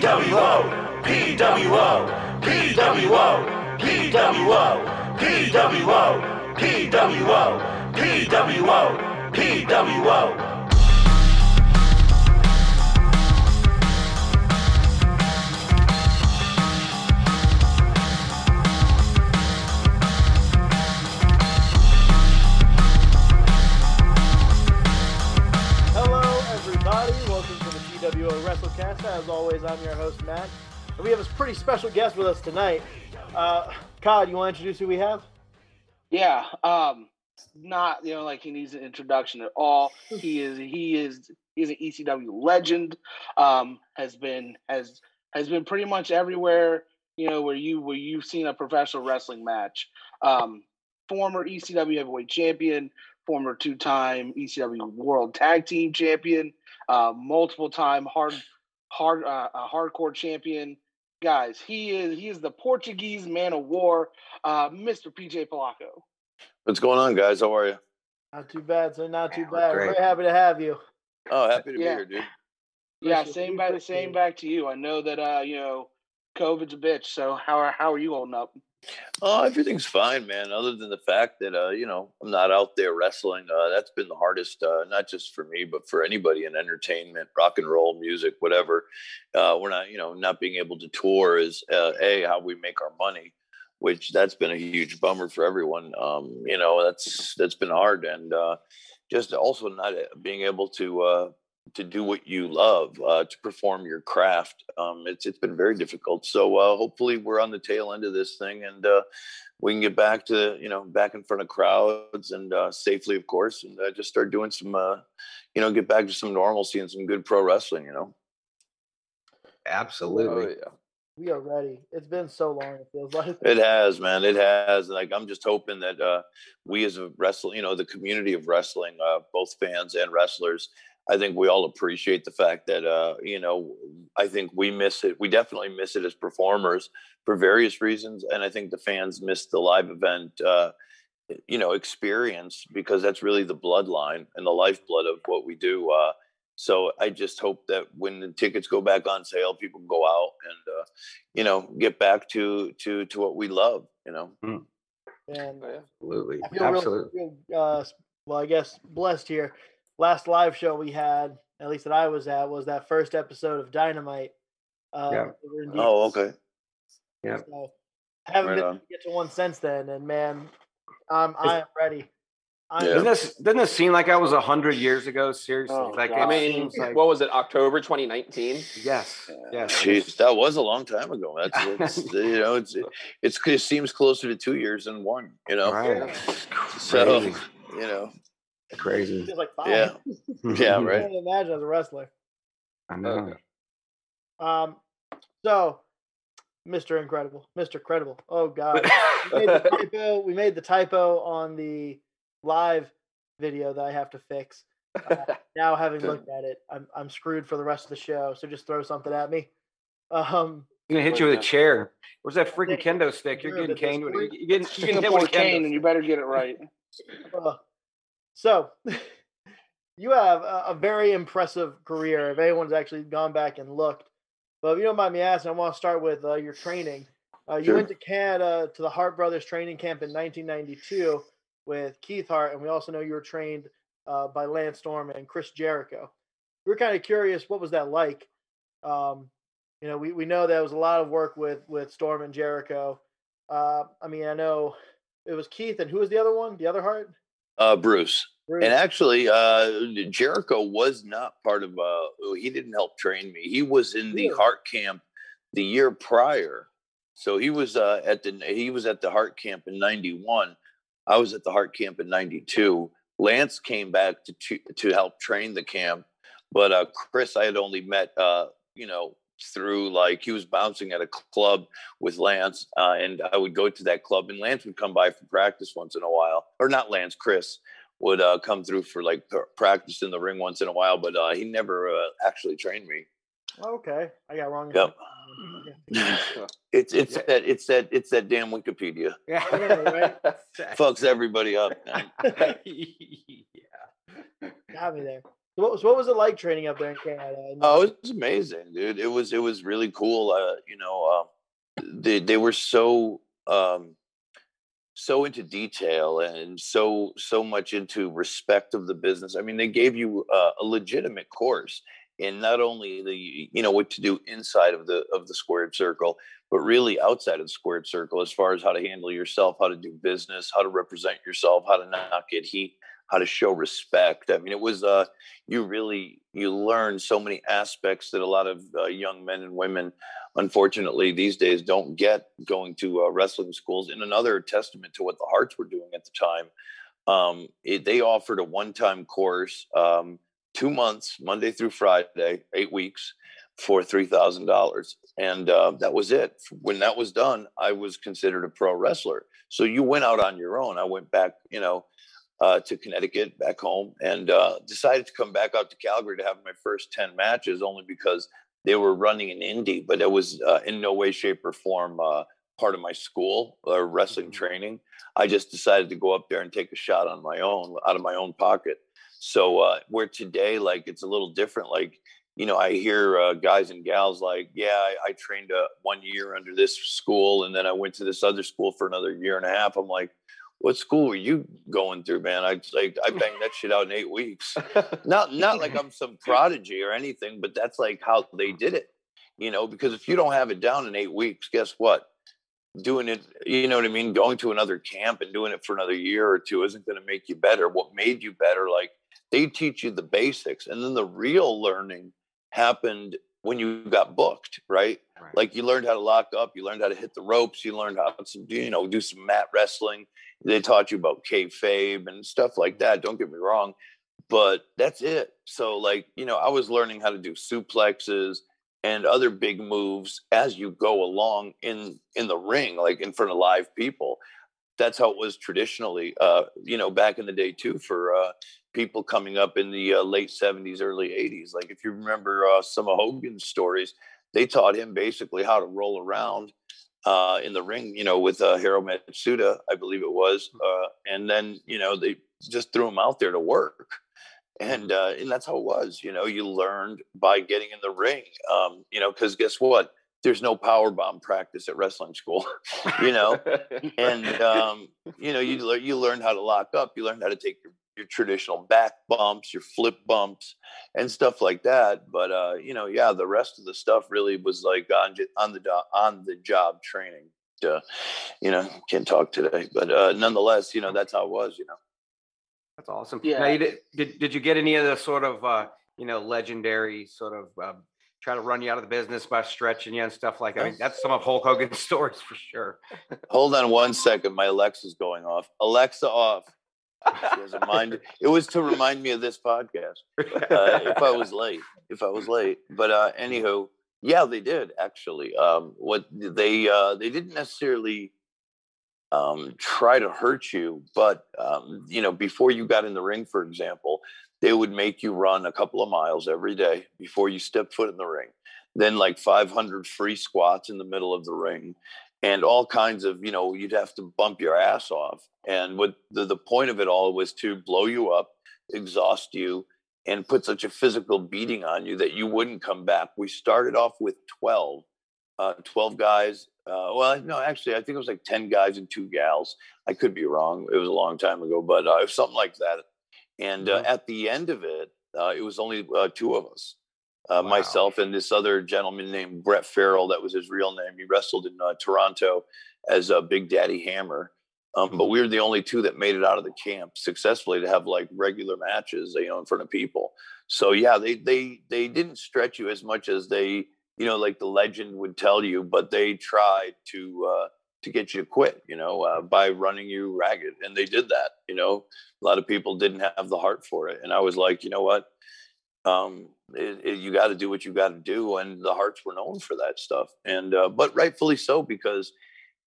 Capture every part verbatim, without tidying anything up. P W O, P W O, P W O, P W O, P W O, P W O, P W O, P W O. WrestleCast. As always, I'm your host, Matt. And we have a pretty special guest with us tonight. Uh, Kyle, you want to introduce who we have? Yeah. Um, not, you know, like he needs an introduction at all. He is, he is, he's an E C W legend. Um, has been, has, has been pretty much everywhere, you know, where you, where you've seen a professional wrestling match. Um, former E C W heavyweight champion, former two-time E C W world tag team champion. Uh, multiple-time hard, hard, uh, hardcore champion, guys. He is he is the Portuguese man of war, uh, Mister P J Polaco. What's going on, guys? How are you? Not too bad, sir. Not too yeah, bad. We're very happy to have you. Oh, happy to yeah. be here, dude. Yeah, Appreciate same back, same back to you. I know that uh, you know, COVID's a bitch. So how are how are you holding up? Oh, everything's fine, man. Other than the fact that, uh, you know, I'm not out there wrestling. Uh, that's been the hardest, uh, not just for me, but for anybody in entertainment, rock and roll, music, whatever. Uh, we're not, you know, not being able to tour is, uh, A, how we make our money, which that's been a huge bummer for everyone. Um, you know, that's that's been hard. And uh, just also not being able to uh, to do what you love, uh, to perform your craft. Um, it's, it's been very difficult. So uh, hopefully we're on the tail end of this thing and uh, we can get back to, you know, back in front of crowds and uh, safely, of course, and uh, just start doing some, uh, you know, get back to some normalcy and some good pro wrestling, you know? Absolutely. Oh, yeah. We are ready. It's been so long. It feels like it has, man. It has. Like, I'm just hoping that uh, we as a wrestling, you know, the community of wrestling, uh, both fans and wrestlers, I think we all appreciate the fact that, uh, you know, I think we miss it. We definitely miss it as performers for various reasons. And I think the fans miss the live event, uh, you know, experience, because that's really the bloodline and the lifeblood of what we do. Uh, so I just hope that when the tickets go back on sale, people go out and, uh, you know, get back to, to, to what we love, you know? Mm. And absolutely. I feel absolutely. Really, uh, well, I guess blessed here. Last live show we had, at least that I was at, was that first episode of Dynamite. Uh, yeah. Oh, okay. Yeah. So, haven't right been able to get to one since then, and man, I'm I am ready. I'm yeah. Doesn't this doesn't this seem like I was a hundred years ago? Seriously, oh, like I mean, like, what was it, October twenty nineteen? Yes. Yeah. Yes. Jeez, that was a long time ago. That's it's, you know, it's, it's it seems closer to two years than one. You know. Right. So you know. Crazy. Feels like five. Yeah, yeah, right. I can't imagine as a wrestler. I know. Um, so, Mister Incredible, Mister Credible. Oh God, we, made the typo, we made the typo on the live video that I have to fix. Uh, now, having looked at it, I'm I'm screwed for the rest of the show. So just throw something at me. Um, I'm gonna hit you with a chair. Where's that freaking kendo stick? You're getting caned. You're getting, you're getting hit with a cane, and you better get it right. Uh, So, you have a, a very impressive career. If anyone's actually gone back and looked, but if you don't mind me asking, I want to start with uh, your training. Uh, you sure. went to Canada to the Hart Brothers training camp in nineteen ninety-two with Keith Hart, and we also know you were trained uh, by Lance Storm and Chris Jericho. We were kind of curious, what was that like? Um, you know, we, we know that was a lot of work with with Storm and Jericho. Uh, I mean, I know it was Keith, and who was the other one? The other Hart? Uh, Bruce. Bruce. And actually, uh, Jericho was not part of, uh, he didn't help train me. He was in the really? Hart camp the year prior. So he was, uh, at the, he was at the Hart camp in ninety-one. I was at the Hart camp in ninety-two. Lance came back to, to, to help train the camp. But, uh, Chris, I had only met, uh, you know, through, like, he was bouncing at a club with Lance, uh, and I would go to that club, and Lance would come by for practice once in a while, or not Lance, Chris would uh, come through for like practice in the ring once in a while, but uh, he never uh, actually trained me. Okay, I got wrong. Yep. it's it's yeah. that it's that it's that damn Wikipedia. Yeah, right? Fucks everybody up. Man. Yeah, got me there. What was what was it like training up there in Canada? Oh, it was amazing, dude. It was it was really cool. Uh, you know, um, they they were so um, so into detail and so so much into respect of the business. I mean, they gave you uh, a legitimate course in not only the you know what to do inside of the of the squared circle, but really outside of the squared circle as far as how to handle yourself, how to do business, how to represent yourself, how to not get heat, how to show respect. I mean, it was, uh, you really, you learn so many aspects that a lot of uh, young men and women, unfortunately, these days don't get going to uh, wrestling schools. And another testament to what the Harts were doing at the time, um, it, they offered a one-time course, um, two months, Monday through Friday, eight weeks for three thousand dollars. And uh, that was it. When that was done, I was considered a pro wrestler. So you went out on your own. I went back, you know, Uh, to Connecticut, back home, and uh, decided to come back out to Calgary to have my first ten matches only because they were running an indie, but it was uh, in no way, shape, or form uh, part of my school or wrestling training. I just decided to go up there and take a shot on my own, out of my own pocket. So uh, where today, like, it's a little different. Like, you know, I hear uh, guys and gals like, yeah, I, I trained uh, one year under this school, and then I went to this other school for another year and a half. I'm like, what school were you going through, man? I like I banged that shit out in eight weeks. Not not like I'm some prodigy or anything, but that's like how they did it, you know. Because if you don't have it down in eight weeks, guess what? Doing it, you know what I mean? Going to another camp and doing it for another year or two isn't going to make you better. What made you better? Like, they teach you the basics, and then the real learning happened when you got booked, right? right? Like, you learned how to lock up, you learned how to hit the ropes, you learned how to, you know, do some mat wrestling. They taught you about kayfabe and stuff like that. Don't get me wrong, but that's it. So, like, you know, I was learning how to do suplexes and other big moves as you go along in in the ring, like in front of live people. That's how it was traditionally, uh, you know, back in the day too, for uh, people coming up in the uh, late seventies, early eighties. Like, if you remember uh, some of Hogan's stories, they taught him basically how to roll around uh, in the ring, you know, with uh, Hiro Matsuda, I believe it was. Uh, and then, you know, they just threw him out there to work. And, uh, and that's how it was, you know, you learned by getting in the ring, um, you know, because guess what? There's no powerbomb practice at wrestling school, you know? And, um, you know, you, le- you learn how to lock up. You learn how to take your, your traditional back bumps, your flip bumps, and stuff like that. But, uh, you know, yeah, the rest of the stuff really was like on, on, the, do- on the job training. Uh, you know, can't talk today. But uh, nonetheless, you know, that's how it was, you know? That's awesome. Yeah. Now, you did, did, did you get any of the sort of, uh, you know, legendary sort of uh, – try to run you out of the business by stretching you and stuff like that? I mean, that's some of Hulk Hogan's stories for sure. Hold on one second. My Alexa's going off. Alexa off. She has a mind. It was to remind me of this podcast. Uh, if I was late, if I was late, but uh, anywho, yeah, they did actually. Um, what they, uh, they didn't necessarily um, try to hurt you, but um, you know, before you got in the ring, for example, they would make you run a couple of miles every day before you stepped foot in the ring. Then like five hundred free squats in the middle of the ring and all kinds of, you know, you'd have to bump your ass off. And what the, the point of it all was to blow you up, exhaust you, and put such a physical beating on you that you wouldn't come back. We started off with twelve, uh, twelve guys. Uh, well, no, actually, I think it was like ten guys and two gals. I could be wrong. It was a long time ago, but uh, something like that. And uh, at the end of it, uh, it was only uh, two of us, uh, wow. myself and this other gentleman named Brett Farrell. That was his real name. He wrestled in uh, Toronto as uh, Big Daddy Hammer. Um, mm-hmm. But we were the only two that made it out of the camp successfully to have like regular matches, you know, in front of people. So, yeah, they they they didn't stretch you as much as they, you know, like the legend would tell you, but they tried to uh to get you to quit, you know, uh, by running you ragged. And they did that, you know, a lot of people didn't have the heart for it. And I was like, you know what, um, it, it, you got to do what you got to do. And the Hearts were known for that stuff. And, uh, but rightfully so, because,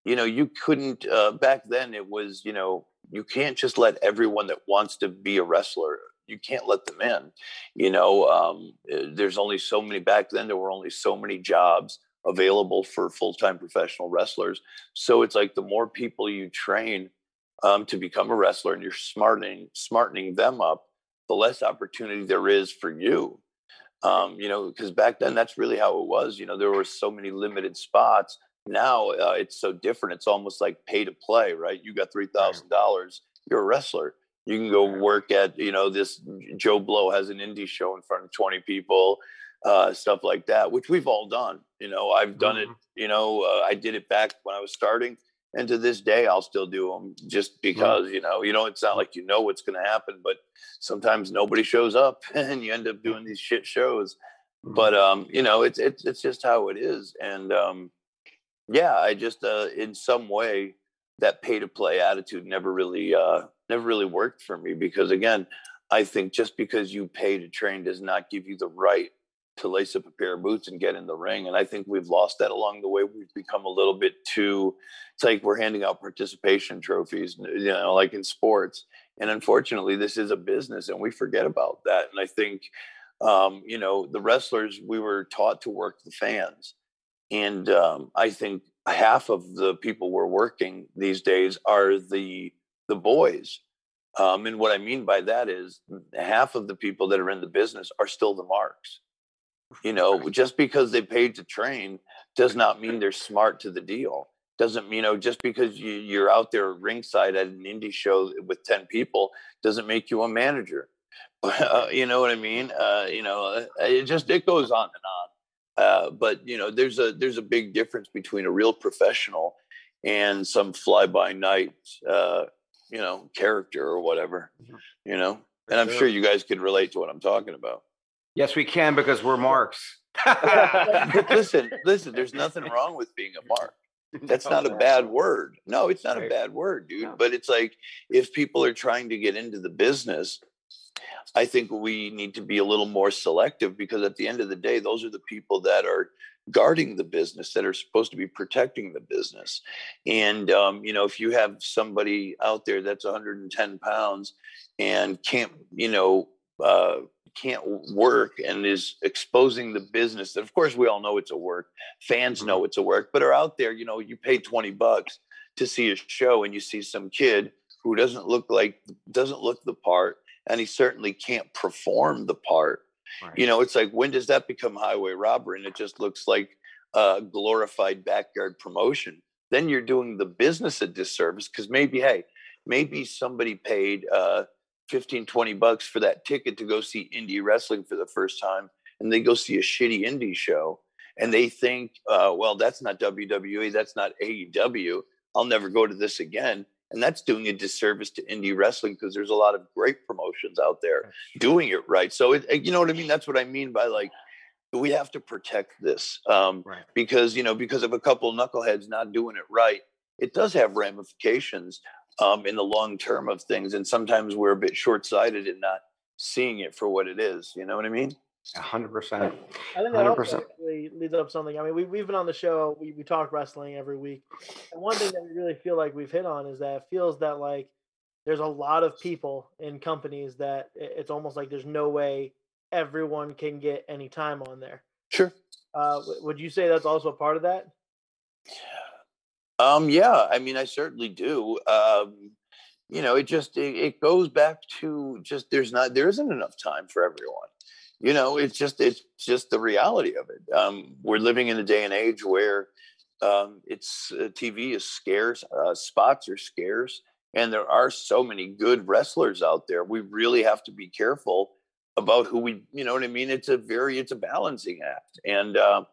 you know, you couldn't, uh, back then it was, you know, you can't just let everyone that wants to be a wrestler, you can't let them in, you know, um, there's only so many, back then there were only so many jobs available for full-time professional wrestlers. So it's like the more people you train um, to become a wrestler and you're smartening, smartening them up, the less opportunity there is for you. Um, you know, because back then that's really how it was. You know, there were so many limited spots. Now uh, it's so different. It's almost like pay to play, right? You got three thousand dollars. You're a wrestler. You can go work at, you know, this Joe Blow has an indie show in front of twenty people, uh, stuff like that, which we've all done. You know, I've done it, you know, uh, I did it back when I was starting. And to this day, I'll still do them just because, you know, you know, it's not like you know what's going to happen, but sometimes nobody shows up and you end up doing these shit shows. But, um, you know, it's, it's, it's just how it is. And, um, yeah, I just, uh, in some way that pay to play attitude never really, uh, never really worked for me, because again, I think just because you pay to train does not give you the right to lace up a pair of boots and get in the ring. And I think we've lost that along the way. We've become a little bit too, it's like we're handing out participation trophies, you know, like in sports. And unfortunately, this is a business and we forget about that. And I think, um, you know, the wrestlers, we were taught to work the fans. And um, I think half of the people we're working these days are the the boys. Um, and what I mean by that is half of the people that are in the business are still the marks. You know, just because they paid to train does not mean they're smart to the deal. Doesn't mean, you know, just because you, you're out there ringside at an indie show with ten people doesn't make you a manager. Uh, you know what I mean? Uh, you know, it just, it goes on and on. Uh, but, you know, there's a, there's a big difference between a real professional and some fly by night, uh, you know, character or whatever, you know, and I'm sure you guys could relate to what I'm talking about. Yes, we can, because we're marks. listen, listen, there's nothing wrong with being a mark. That's not a bad word. No, it's not a bad word, dude. But it's like, if people are trying to get into the business, I think we need to be a little more selective, because at the end of the day, those are the people that are guarding the business, that are supposed to be protecting the business. And, um, you know, if you have somebody out there that's one hundred ten pounds and can't, you know, uh, can't work and is exposing the business, of course we all know it's a work, fans know it's a work, but are out there, you know, you pay twenty bucks to see a show and you see some kid who doesn't look like, doesn't look the part, and he certainly can't perform the part. Right. You know, it's like, when does that become highway robbery? And it just looks like a glorified backyard promotion. Then you're doing the business a disservice, because maybe, hey, maybe somebody paid uh fifteen, twenty bucks for that ticket to go see indie wrestling for the first time, and they go see a shitty indie show, and they think, uh, well, that's not W W E, that's not A E W, I'll never go to this again. And that's doing a disservice to indie wrestling, because there's a lot of great promotions out there doing it right. So, it, you know what I mean? That's what I mean by, like, we have to protect this, um, right. because, you know, because of a couple of knuckleheads not doing it right, it does have ramifications Um, in the long term of things. And sometimes we're a bit short-sighted in not seeing it for what it is. You know what I mean? A hundred percent. I think that also actually leads up something. I mean, we, we've been on the show. We, we talk wrestling every week. And one thing that we really feel like we've hit on is that it feels that like there's a lot of people in companies that it's almost like there's no way everyone can get any time on there. Sure. Uh, would you say that's also a part of that? Um, yeah, I mean, I certainly do. Um, you know, it just, it, it goes back to just, there's not, there isn't enough time for everyone. You know, it's just, it's just the reality of it. Um, we're living in a day and age where, um, it's uh, T V is scarce, uh, spots are scarce, and there are so many good wrestlers out there. We really have to be careful about who we, you know what I mean? It's a very, it's a balancing act. And, um, uh,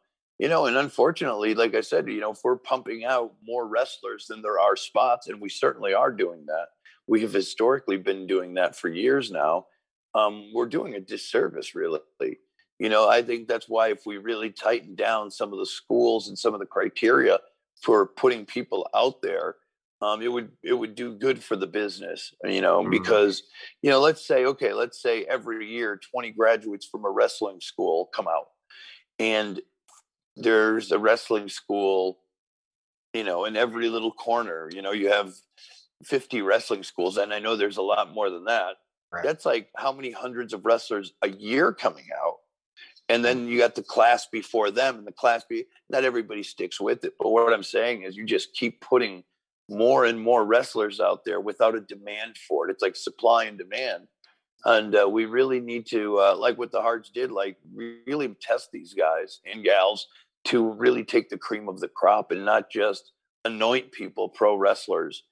You know, and unfortunately, like I said, you know, if we're pumping out more wrestlers than there are spots, and we certainly are doing that. We have historically been doing that for years now. Um, we're doing a disservice, really. You know, I think that's why if we really tighten down some of the schools and some of the criteria for putting people out there, um, it would it would do good for the business, you know, mm-hmm. because, you know, let's say, okay, let's say every year twenty graduates from a wrestling school come out, and there's a wrestling school, you know, in every little corner. You know, you have fifty wrestling schools, and I know there's a lot more than that. Right. That's like how many hundreds of wrestlers a year coming out. And then you got the class before them and the class be not everybody sticks with it. But what I'm saying is you just keep putting more and more wrestlers out there without a demand for it. It's like supply and demand. And uh, we really need to, uh, like what the Harts did, like really test these guys and gals to really take the cream of the crop and not just anoint people, pro wrestlers,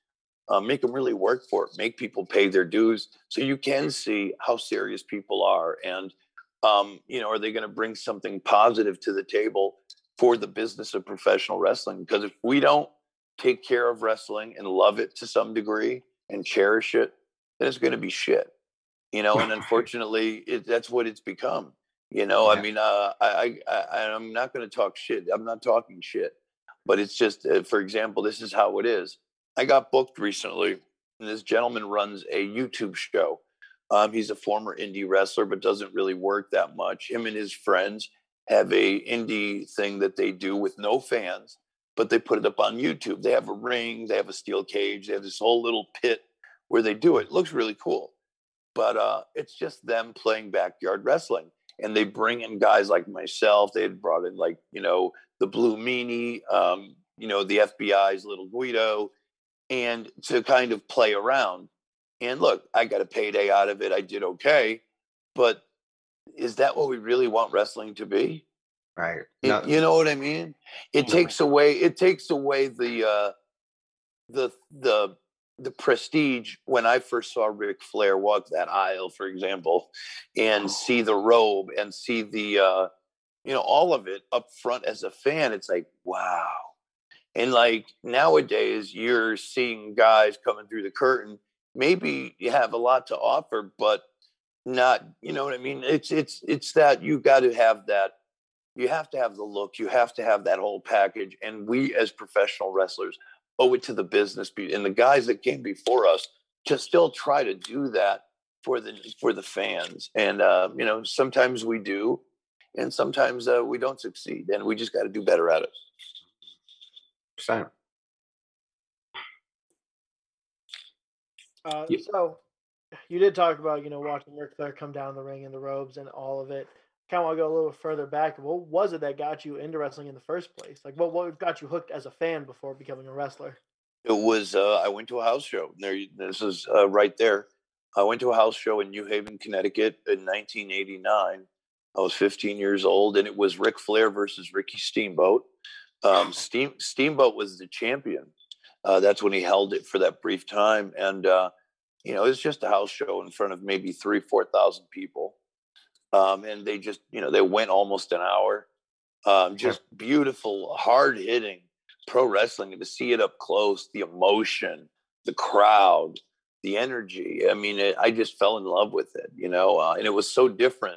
uh, make them really work for it, make people pay their dues. So you can see how serious people are. And, um, you know, are they going to bring something positive to the table for the business of professional wrestling? Because if we don't take care of wrestling and love it to some degree and cherish it, then it's going to be shit. You know, and unfortunately, it, that's what it's become. You know, yeah. I mean, uh, I, I, I, I'm not going to talk shit. I'm not talking shit. But it's just, uh, for example, this is how it is. I got booked recently, and this gentleman runs a YouTube show. Um, he's a former indie wrestler, but doesn't really work that much. Him and his friends have a indie thing that they do with no fans, but they put it up on YouTube. They have a ring. They have a steel cage. They have this whole little pit where they do it. It looks really cool. But uh, it's just them playing backyard wrestling. And they bring in guys like myself. They had brought in, like, you know, the Blue Meanie, um, you know, the F B I's Little Guido, and to kind of play around. And look, I got a payday out of it. I did okay. But is that what we really want wrestling to be? Right. No. It, you know what I mean? It takes away, it takes away the, uh, the, the, the prestige. When I first saw Ric Flair walk that aisle, for example, and see the robe and see the, uh, you know, all of it up front as a fan, it's like, wow. And like nowadays you're seeing guys coming through the curtain. Maybe you have a lot to offer, but not, you know what I mean? It's, it's, it's that you got to have that. You have to have the look. You have to have that whole package. And we as professional wrestlers owe it to the business and the guys that came before us to still try to do that for the for the fans. And uh, you know, sometimes we do, and sometimes uh, we don't succeed, and we just got to do better at it. Same. Uh, yeah. So, you did talk about, you know, watching Ric Flair come down the ring in the robes and all of it. Kind of want to go a little further back. What was it that got you into wrestling in the first place? Like, what what got you hooked as a fan before becoming a wrestler? It was uh, I went to a house show. There, this is uh, right there. I went to a house show in New Haven, Connecticut in nineteen eighty-nine. I was fifteen years old, and it was Ric Flair versus Ricky Steamboat. Um, Steam Steamboat was the champion. Uh, that's when he held it for that brief time, and uh, you know, it was just a house show in front of maybe three, four thousand people. Um, and they just, you know, they went almost an hour. Um, just beautiful, hard hitting pro wrestling, and to see it up close, the emotion, the crowd, the energy. I mean, it, I just fell in love with it, you know, uh, and it was so different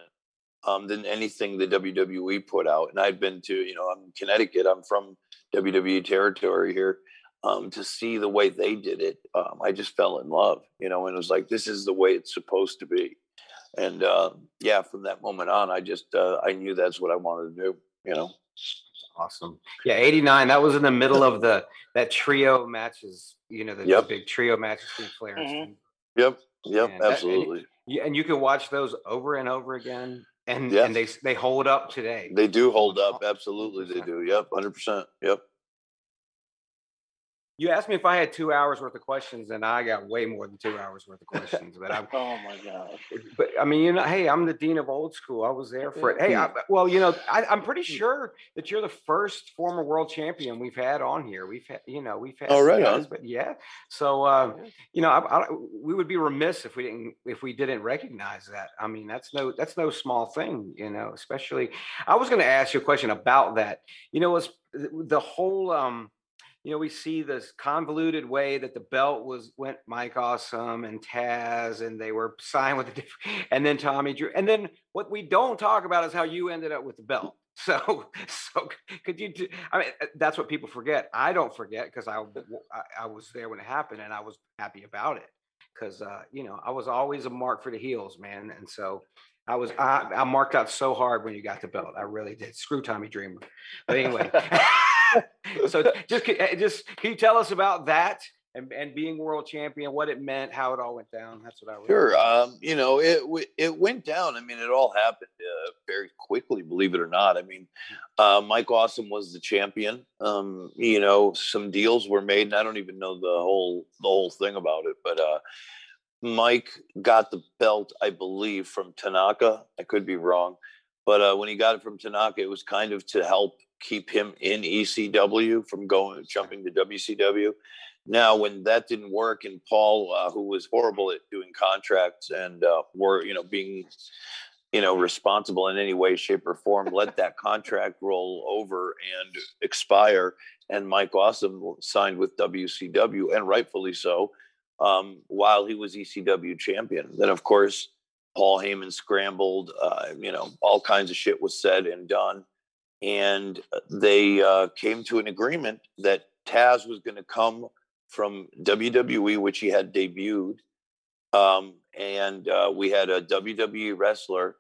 um, than anything the W W E put out. And I've been to, you know, I'm in Connecticut. I'm from W W E territory here. Um, to see the way they did it, um, I just fell in love, you know, and it was like, this is the way it's supposed to be. And, uh, yeah, from that moment on, I just, uh, I knew that's what I wanted to do, you know? Awesome. Yeah. eighty-nine. That was in the middle of the, that trio matches, you know, the, yep. the big trio matches between Flair and Steamboat. Yep. Yep. And absolutely. That, and, you, and you can watch those over and over again, and, yep. and they, they hold up today. They do hold up. Absolutely. They do. Yep. one hundred percent. Yep. You asked me if I had two hours worth of questions, and I got way more than two hours worth of questions. But I, oh my god! But I mean, you know, hey, I'm the dean of old school. I was there for it. Hey, I, well, you know, I, I'm pretty sure that you're the first former world champion we've had on here. We've had, you know, we've had. Oh, right guys, on. But yeah, so uh, you know, I, I, we would be remiss if we didn't if we didn't recognize that. I mean, that's no that's no small thing, you know. Especially, I was going to ask you a question about that. You know, it's the whole. Um, You know, we see this convoluted way that the belt was went Mike Awesome and Taz, and they were signed with a different, and then Tommy Drew. And then what we don't talk about is how you ended up with the belt. So, so could you do, I mean, that's what people forget. I don't forget because I, I, I was there when it happened, and I was happy about it because, uh, you know, I was always a mark for the heels, man. And so I was, I, I marked out so hard when you got the belt. I really did. Screw Tommy Dreamer. But anyway. So just, just can you tell us about that and, and being world champion, what it meant, how it all went down? That's what I was. Sure. Um, you know, it it went down. I mean, it all happened uh, very quickly, believe it or not. I mean, uh, Mike Awesome was the champion. Um, you know, some deals were made, and I don't even know the whole the whole thing about it. But uh, Mike got the belt, I believe, from Tanaka. I could be wrong. But uh, when he got it from Tanaka, it was kind of to help keep him in E C W from going jumping to W C W. Now, when that didn't work, and Paul, uh, who was horrible at doing contracts and uh, were, you know, being, you know, responsible in any way, shape, or form, let that contract roll over and expire. And Mike Awesome signed with W C W, and rightfully so, um, while he was E C W champion. Then, of course, Paul Heyman scrambled, uh, you know, all kinds of shit was said and done. And they uh, came to an agreement that Taz was going to come from W W E, which he had debuted. Um, and uh, we had a W W E wrestler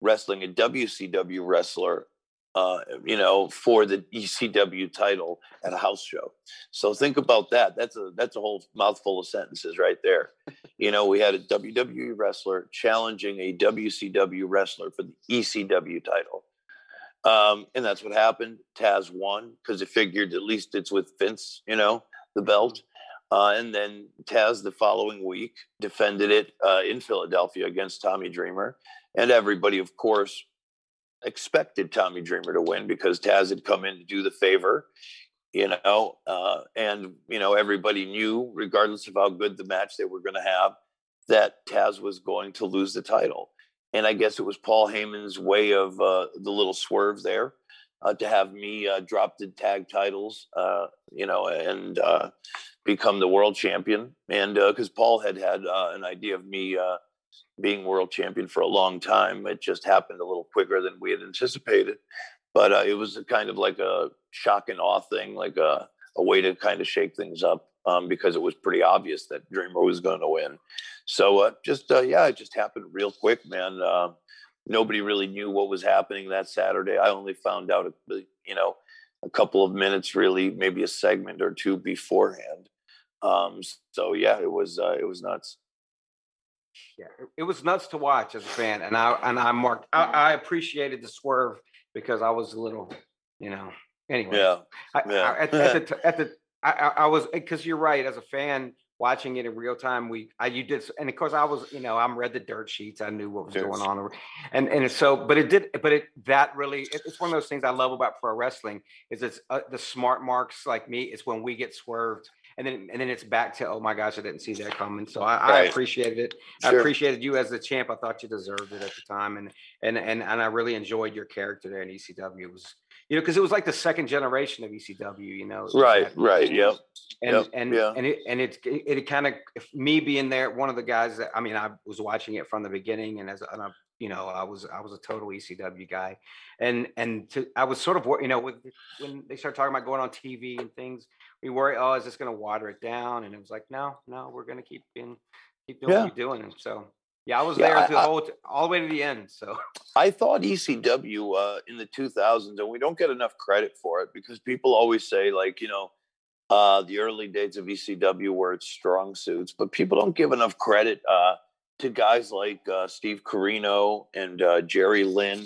wrestling a W C W wrestler, uh, you know, for the E C W title at a house show. So think about that. That's a, that's a whole mouthful of sentences right there. You know, we had a W W E wrestler challenging a W C W wrestler for the E C W title. Um, and that's what happened. Taz won because it figured at least it's with Vince, you know, the belt. Uh, and then Taz the following week defended it uh, in Philadelphia against Tommy Dreamer. And everybody, of course, expected Tommy Dreamer to win because Taz had come in to do the favor, you know. Uh, and, you know, everybody knew, regardless of how good the match they were going to have, that Taz was going to lose the title. And I guess it was Paul Heyman's way of uh, the little swerve there uh, to have me uh, drop the tag titles, uh, you know, and uh, become the world champion. And because uh, Paul had had uh, an idea of me uh, being world champion for a long time, it just happened a little quicker than we had anticipated. But uh, it was a kind of like a shock and awe thing, like a, a way to kind of shake things up. Um, because it was pretty obvious that Dreamer was going to win. So uh, just, uh, yeah, it just happened real quick, man. Uh, nobody really knew what was happening that Saturday. I only found out, you know, a couple of minutes, really, maybe a segment or two beforehand. Um, so, yeah, it was uh, it was nuts. Yeah, it was nuts to watch as a fan. And I, and I marked, I, I appreciated the swerve because I was a little, you know, anyway. Yeah. I, yeah. I, at, at the, at the I, I was, because you're right, as a fan watching it in real time, we, I, you did, and of course I was, you know, I'm read the dirt sheets. I knew what was yes. going on. And, and so, but it did, but it, that really, it's one of those things I love about pro wrestling is it's uh, the smart marks like me. It's when we get swerved and then, and then it's back to, oh my gosh, I didn't see that coming. So I, right. I appreciated it. Sure. I appreciated you as the champ. I thought you deserved it at the time. And, and, and, and I really enjoyed your character there in E C W. It was, you know, because it was like the second generation of E C W, you know. Right, that, right, yep. And yep, and yeah. and it and it's it, it kind of me being there, one of the guys that I mean, I was watching it from the beginning, and as and I, you know, I was I was a total E C W guy, and and to, I was sort of you know with, when they started talking about going on T V and things, we worry, oh, is this going to water it down? And it was like, no, no, we're going to keep being keep doing yeah. what you're doing, and so. Yeah, I was yeah, there I, the whole, all the way to the end. So I thought E C W uh, in the two thousands, and we don't get enough credit for it because people always say, like, you know, uh, the early days of E C W were its strong suits, but people don't give enough credit uh, to guys like uh, Steve Corino and uh, Jerry Lynn,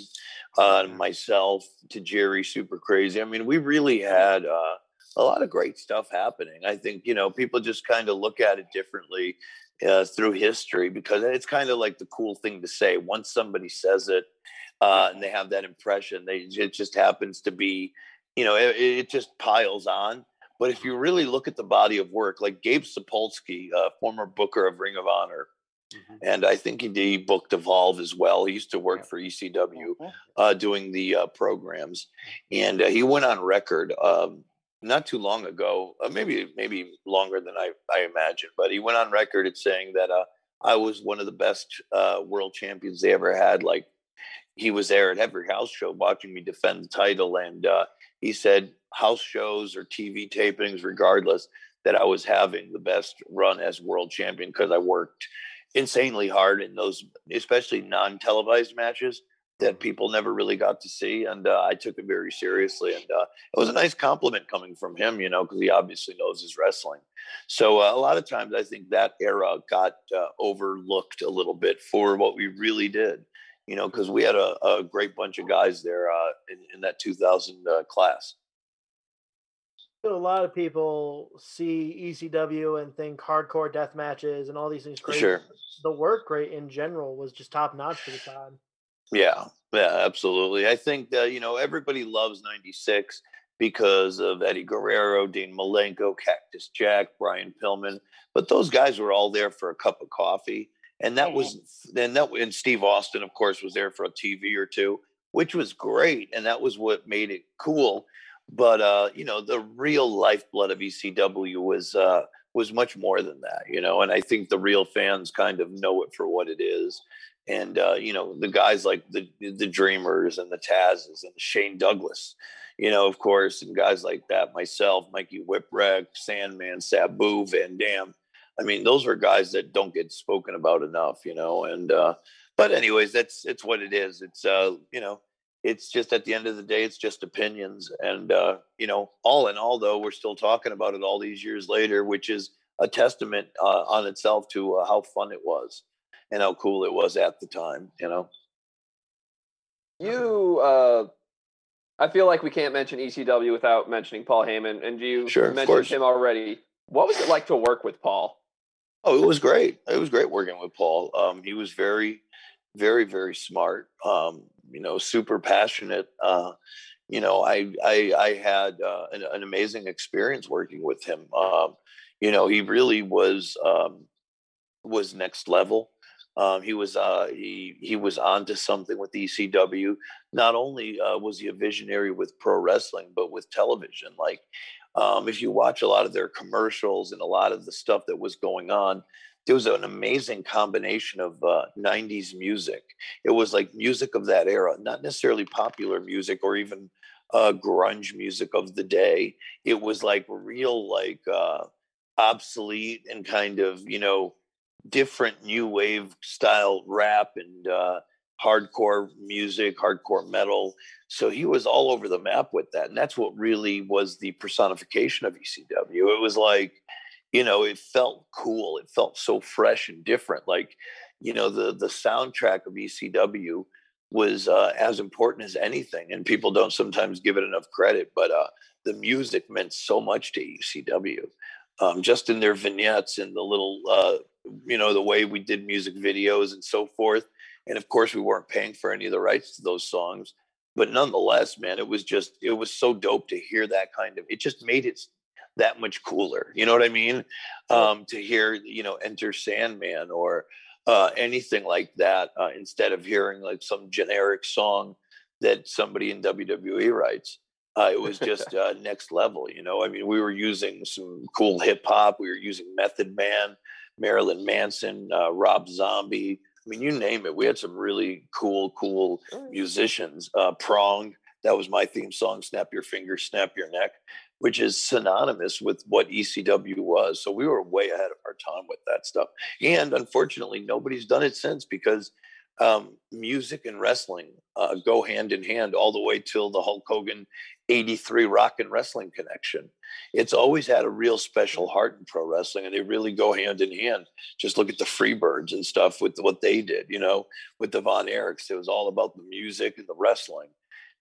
uh, and myself, to Jerry Super Crazy. I mean, we really had uh, a lot of great stuff happening. I think, you know, people just kind of look at it differently. Uh, through history, because it's kind of like the cool thing to say. Once somebody says it uh, and they have that impression, they it just happens to be, you know, it, it just piles on. But if you really look at the body of work, like Gabe Sapolsky, uh, former booker of Ring of Honor, mm-hmm. and I think he, he booked Evolve as well. He used to work yeah. for E C W uh, doing the uh, programs, and uh, he went on record. Um, Not too long ago, uh, maybe maybe longer than I, I imagined, but he went on record at saying that uh, I was one of the best uh, world champions they ever had. Like, he was there at every house show watching me defend the title. And uh, he said house shows or T V tapings, regardless, that I was having the best run as world champion because I worked insanely hard in those, especially non-televised matches that people never really got to see. And uh, I took it very seriously. And uh, it was a nice compliment coming from him, you know, because he obviously knows his wrestling. So uh, a lot of times I think that era got uh, overlooked a little bit for what we really did, you know, because we had a, a great bunch of guys there uh, in, in that two thousand uh, class. a lot of people see E C W and think hardcore death matches and all these things crazy. Sure. The work rate in general was just top notch for the time. Yeah, yeah, absolutely. I think, uh, you know, everybody loves ninety-six because of Eddie Guerrero, Dean Malenko, Cactus Jack, Brian Pillman. But those guys were all there for a cup of coffee. And that was, and that, and Steve Austin, of course, was there for a T V or two, which was great. And that was what made it cool. But, uh, you know, the real lifeblood of E C W was, uh, was much more than that, you know? And I think the real fans kind of know it for what it is. And, uh, you know, the guys like the, the Dreamers and the Tazes and Shane Douglas, you know, of course, and guys like that, myself, Mikey Whipwreck, Sandman, Sabu, Van Dam. I mean, those are guys that don't get spoken about enough, you know? And, uh, but anyways, that's, it's what it is. It's, uh, you know, it's just at the end of the day, it's just opinions. And, uh, you know, all in all, though, we're still talking about it all these years later, which is a testament uh, on itself to uh, how fun it was and how cool it was at the time, you know? You, uh, I feel like we can't mention E C W without mentioning Paul Heyman, and you sure, mentioned him already. What was it like to work with Paul? Oh, it was great. It was great working with Paul. Um, he was very, very, very smart. Um, you know, super passionate. Uh, you know, I, I, I had uh, an, an amazing experience working with him. Um, you know, he really was, um, was next level. Um, he was, uh, he, he was onto something with E C W. Not only uh, was he a visionary with pro wrestling, but with television. Like, Um, if you watch a lot of their commercials and a lot of the stuff that was going on, there was an amazing combination of uh, nineties music. It was like music of that era, not necessarily popular music or even uh, grunge music of the day. It was like real, like uh, obsolete and kind of, you know, different new wave style rap and uh, hardcore music, hardcore metal. So he was all over the map with that. And that's what really was the personification of E C W. It was like, you know, it felt cool. It felt so fresh and different. Like, you know, the, the soundtrack of E C W was uh, as important as anything. And people don't sometimes give it enough credit, but uh, the music meant so much to E C W. Um, just in their vignettes and the little, uh, you know, the way we did music videos and so forth. And of course, we weren't paying for any of the rights to those songs. But nonetheless, man, it was just, it was so dope to hear that kind of, it just made it that much cooler. You know what I mean? Um, to hear, you know, Enter Sandman or uh, anything like that, uh, instead of hearing like some generic song that somebody in W W E writes. Uh, it was just uh, next level, you know? I mean, we were using some cool hip hop. We were using Method Man, Marilyn Manson, uh, Rob Zombie. I mean, you name it. We had some really cool, cool musicians. Uh, Prong, that was my theme song, Snap Your Finger, Snap Your Neck, which is synonymous with what E C W was. So we were way ahead of our time with that stuff. And unfortunately, nobody's done it since, because um, music and wrestling uh, go hand in hand all the way till the Hulk Hogan eighty-three rock and wrestling connection. It's always had a real special heart in pro wrestling, and they really go hand in hand. Just look at the Freebirds and stuff with what they did, you know, with the Von Erichs. It was all about the music and the wrestling.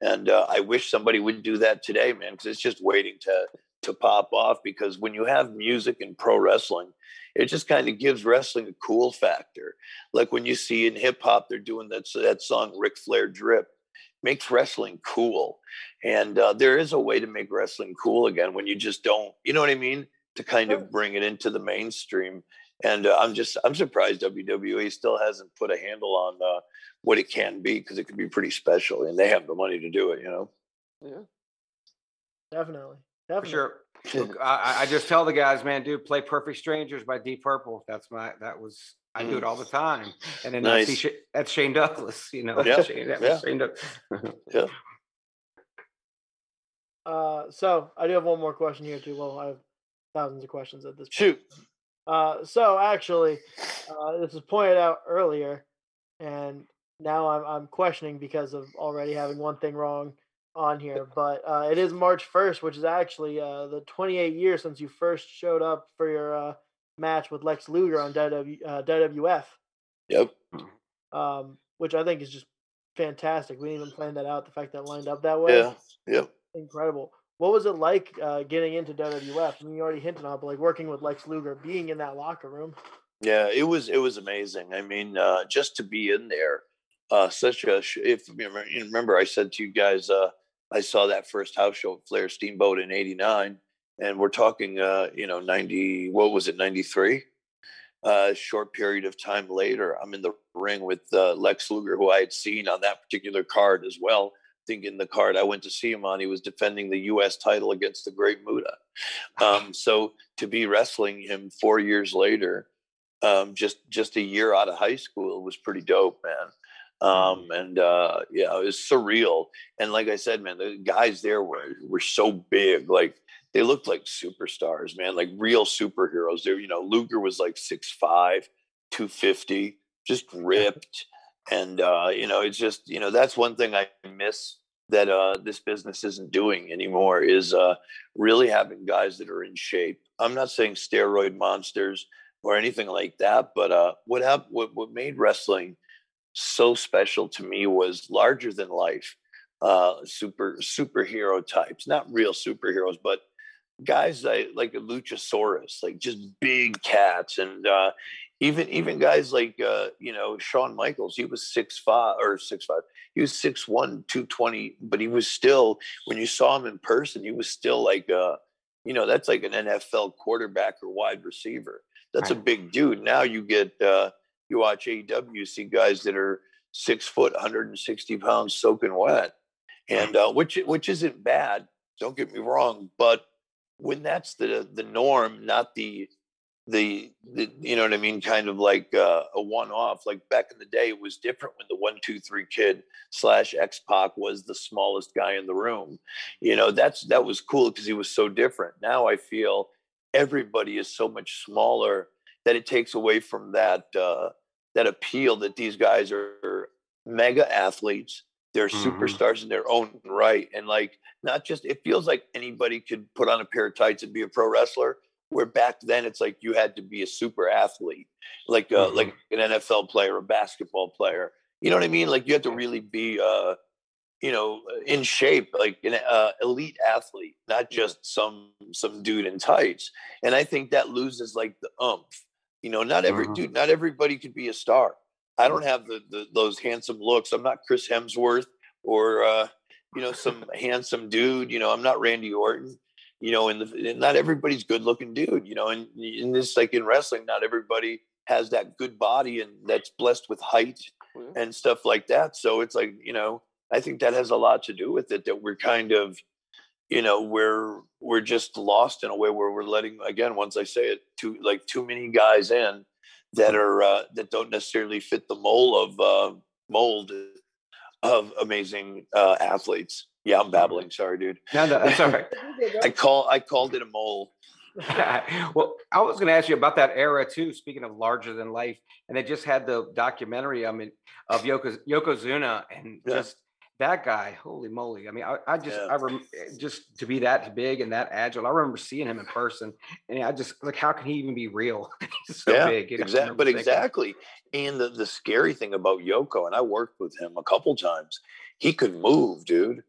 And uh, I wish somebody would do that today, man, because it's just waiting to, to pop off. Because when you have music and pro wrestling, it just kind of gives wrestling a cool factor. Like when you see in hip hop, they're doing that, that song, Ric Flair Drip. Makes wrestling cool. And uh, there is a way to make wrestling cool again when you just don't, you know what I mean? To kind of bring it into the mainstream. And uh, I'm just, I'm surprised W W E still hasn't put a handle on uh, what it can be, because it could be pretty special and they have the money to do it, you know? Yeah, definitely. Definitely. For sure. Look, I, I just tell the guys, man, dude, play Perfect Strangers by Deep Purple. That's my, that was, I do it all the time. And then nice. I see, that's Shane Douglas, you know. Yep. Shane, that yeah. Shane Douglas. Yeah. Uh, so I do have one more question here too. Well, I have thousands of questions at this point. Shoot. Uh, so actually, uh, this was pointed out earlier, and now I'm I'm questioning because of already having one thing wrong on here. But uh, it is March first, which is actually uh, the twenty-eight years since you first showed up for your uh, match with Lex Luger on W W F. Yep. Um, which I think is just fantastic. We didn't even plan that out. The fact that it lined up that way. Yeah. Yep. Incredible. What was it like uh, getting into W W F? I mean, you already hinted on it, but like working with Lex Luger, being in that locker room. Yeah, it was it was amazing. I mean, uh, just to be in there, uh, such a sh- if you remember, you remember, I said to you guys, uh, I saw that first house show at Flair Steamboat in eighty-nine, and we're talking, uh, you know, ninety. What was it, ninety-three? Uh, short period of time later, I'm in the ring with uh, Lex Luger, who I had seen on that particular card as well. Thinking the card I went to see him on, he was defending the U S title against the Great Muta. Um, so to be wrestling him four years later, um, just, just a year out of high school was pretty dope, man. Um, and uh, yeah, it was surreal. And like I said, man, the guys there were, were so big. Like they looked like superstars, man, like real superheroes. They, you know, Luger was like six five, two fifty, just ripped. And, uh, you know, it's just, you know, that's one thing I miss that uh, this business isn't doing anymore is uh, really having guys that are in shape. I'm not saying steroid monsters or anything like that, but uh, what, hap- what what made wrestling so special to me was larger than life, uh, super superhero types, not real superheroes, but guys that, like a Luchasaurus, like just big cats and, uh, Even even guys like, uh, you know, Shawn Michaels, he was six five or six five. He was six one, two twenty, but he was still, when you saw him in person, he was still like, uh, you know, that's like an N F L quarterback or wide receiver. That's a big dude. Now you get, uh, you watch A E W, you see guys that are six foot, one hundred sixty pounds soaking wet, and uh, which which isn't bad. Don't get me wrong. But when that's the the norm, not the, The, the you know what I mean, kind of like uh, a one-off. Like back in the day, it was different when the one two three kid slash X-Pac was the smallest guy in the room. You know, that's that was cool because he was so different. Now I feel everybody is so much smaller that it takes away from that uh, that appeal that these guys are mega athletes. They're superstars mm-hmm. in their own right, and like not just it feels like anybody could put on a pair of tights and be a pro wrestler. Where back then it's like you had to be a super athlete, like uh, mm-hmm. like an N F L player, a basketball player. You know what I mean? Like you had to really be, uh, you know, in shape, like an uh, elite athlete, not just some some dude in tights. And I think that loses like the oomph. You know, not every mm-hmm. dude, not everybody could be a star. I don't have the, the those handsome looks. I'm not Chris Hemsworth or uh, you know some handsome dude. You know, I'm not Randy Orton. You know, and, the, and not everybody's good looking dude, you know, and in this, like in wrestling, not everybody has that good body and that's blessed with height mm-hmm. and stuff like that. So it's like, you know, I think that has a lot to do with it, that we're kind of, you know, we're, we're just lost in a way where we're letting, again, once I say it, too, like too many guys in that are, uh, that don't necessarily fit the mold of, uh, mold of amazing uh, athletes. Yeah, I'm babbling. Sorry, dude. No, no, that's all right. I call I called it a mole. Well, I was going to ask you about that era too. Speaking of larger than life, and they just had the documentary. I mean, of Yoko, Yokozuna, and yeah. just that guy. Holy moly! I mean, I, I just yeah. I rem- just to be that big and that agile. I remember seeing him in person, and I just like, how can he even be real? He's so yeah, big. You know, exactly. But thinking. Exactly. And the the scary thing about Yoko, and I worked with him a couple times. He could move, dude.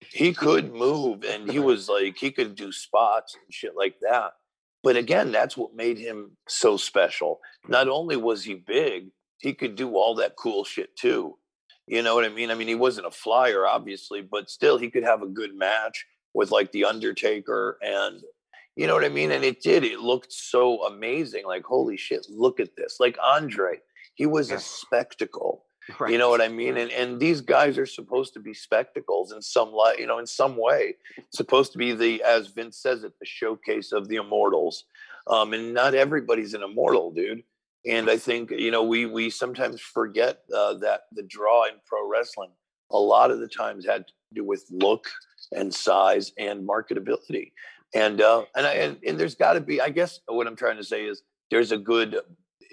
He could move. And he was like, he could do spots and shit like that. But again, that's what made him so special. Not only was he big, he could do all that cool shit too. You know what I mean? I mean, he wasn't a flyer, obviously, but still he could have a good match with like The Undertaker and, you know what I mean? And it did. It looked so amazing. Like, holy shit, look at this. Like Andre, he was a spectacle. Right. You know what I mean? And and these guys are supposed to be spectacles in some light, you know, in some way. It's supposed to be the, as Vince says it, the showcase of the immortals. Um, and not everybody's an immortal, dude. And I think, you know, we we sometimes forget uh, that the draw in pro wrestling a lot of the times had to do with look and size and marketability. And uh, and I, and, and there's got to be, I guess what I'm trying to say is there's a good.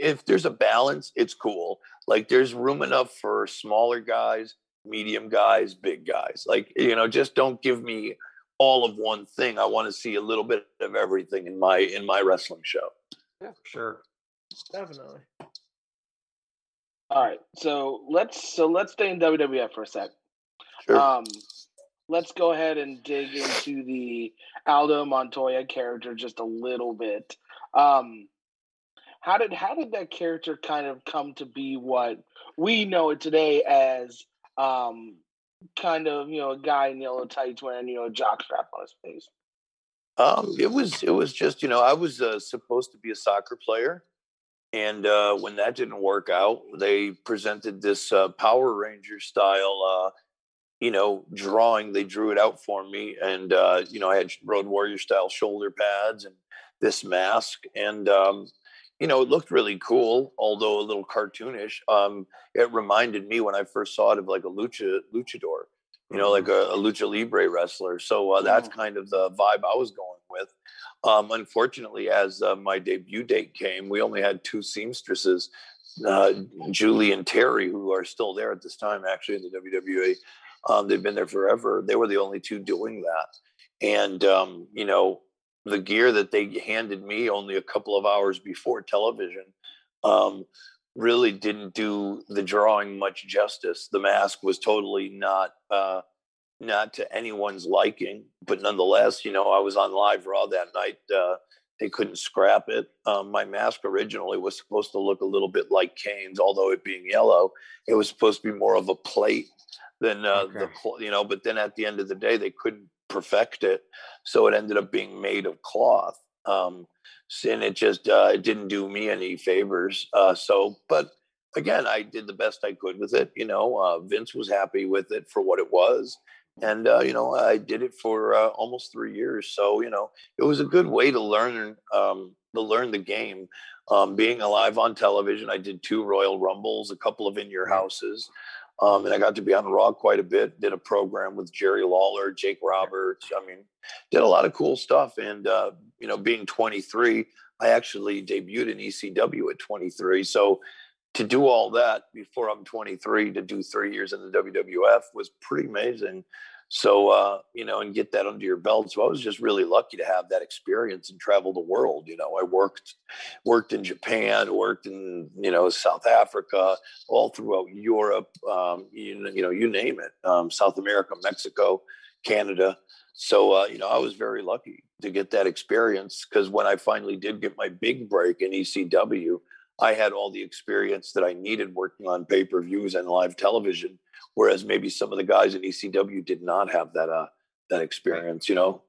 If there's a balance, it's cool. Like there's room enough for smaller guys, medium guys, big guys. Like, you know, just don't give me all of one thing. I want to see a little bit of everything in my in my wrestling show. Yeah, for sure. Definitely. All right. So let's so let's stay in W W F for a sec. Sure. Um let's go ahead and dig into the Aldo Montoya character just a little bit. Um, how did how did that character kind of come to be what we know it today as um, kind of, you know, a guy in yellow tights wearing, you know, a jockstrap on his face? Um, it was it was just, you know, I was uh, supposed to be a soccer player. And uh, when that didn't work out, they presented this uh, Power Ranger style, uh, you know, drawing. They drew it out for me. And, uh, you know, I had Road Warrior style shoulder pads and this mask. And, um, you know, it looked really cool, although a little cartoonish. Um, it reminded me when I first saw it of like a lucha luchador, you know, like a, a lucha libre wrestler. So uh, that's kind of the vibe I was going with. Um, unfortunately, as uh, my debut date came, we only had two seamstresses, uh, Julie and Terry, who are still there at this time, actually, in the W W E. Um, they've been there forever. They were the only two doing that. And, um, you know, the gear that they handed me only a couple of hours before television um, really didn't do the drawing much justice. The mask was totally not... Uh, not to anyone's liking, but nonetheless, you know, I was on Live Raw that night. Uh, they couldn't scrap it. Um, my mask originally was supposed to look a little bit like Kane's, although it being yellow, it was supposed to be more of a plate than, uh, okay. the you know, but then at the end of the day, they couldn't perfect it. So it ended up being made of cloth. Um, and it just, uh, it didn't do me any favors. Uh, so, but again, I did the best I could with it. You know, uh, Vince was happy with it for what it was. And, uh, you know, I did it for uh, almost three years. So, you know, it was a good way to learn um, to learn the game. Um, being alive on television, I did two Royal Rumbles, a couple of In Your Houses. Um, and I got to be on Raw quite a bit, did a program with Jerry Lawler, Jake Roberts. I mean, did a lot of cool stuff. And, uh, you know, being twenty-three, I actually debuted in E C W at twenty-three. So to do all that before I'm twenty-three, to do three years in the W W F was pretty amazing. So, uh, you know, and get that under your belt. So I was just really lucky to have that experience and travel the world. You know, I worked, worked in Japan, worked in, you know, South Africa, all throughout Europe, um, you, you know, you name it, um, South America, Mexico, Canada. So, uh, you know, I was very lucky to get that experience, because when I finally did get my big break in E C W, I had all the experience that I needed working on pay-per-views and live television, whereas maybe some of the guys in E C W did not have that uh, that experience, you know?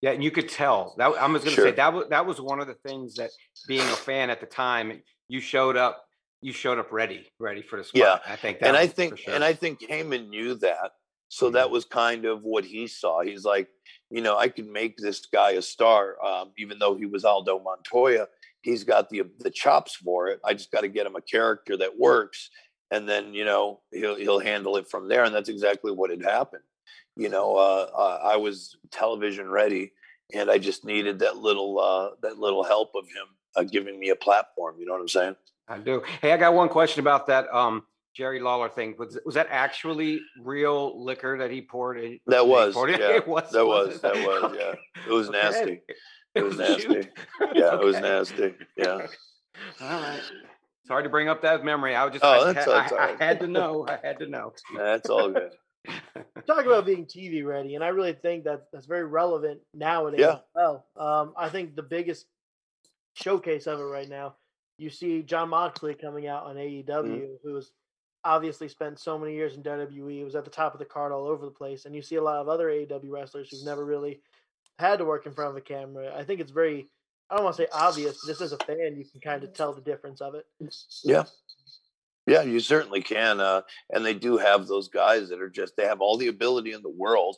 Yeah, and you could tell. That, I was going to sure. say, that was, that was one of the things that, being a fan at the time, you showed up you showed up ready, ready for the spot. Yeah, I think that and I think sure. And I think Heyman knew that, so mm-hmm. that was kind of what he saw. He's like, you know, I could make this guy a star, um, even though he was Aldo Montoya. He's got the the chops for it. I just got to get him a character that works, and then, you know, he'll he'll handle it from there. And that's exactly what had happened. You know, uh, uh, I was television ready, and I just needed that little uh, that little help of him uh, giving me a platform. You know what I'm saying? I do. Hey, I got one question about that um, Jerry Lawler thing. Was was that actually real liquor that he poured in? That was. Poured yeah. It was. That was. That was. Okay. Yeah. It was okay. Nasty. It was nasty. Yeah, okay. It was nasty. Yeah. All right. Sorry to bring up that memory. I was just, oh, I, that's, I, that's I, right. I had to know. I had to know. That's all good. Talk about being T V ready. And I really think that that's very relevant nowadays. Yeah. Well, um, I think the biggest showcase of it right now, you see Jon Moxley coming out on A E W, mm-hmm. who's obviously spent so many years in W W E. He was at the top of the card all over the place. And you see a lot of other A E W wrestlers who've never really had to work in front of a camera. I think it's very, I don't want to say obvious, but just as a fan, you can kind of tell the difference of it. Yeah. Yeah, you certainly can. Uh, and they do have those guys that are just, they have all the ability in the world,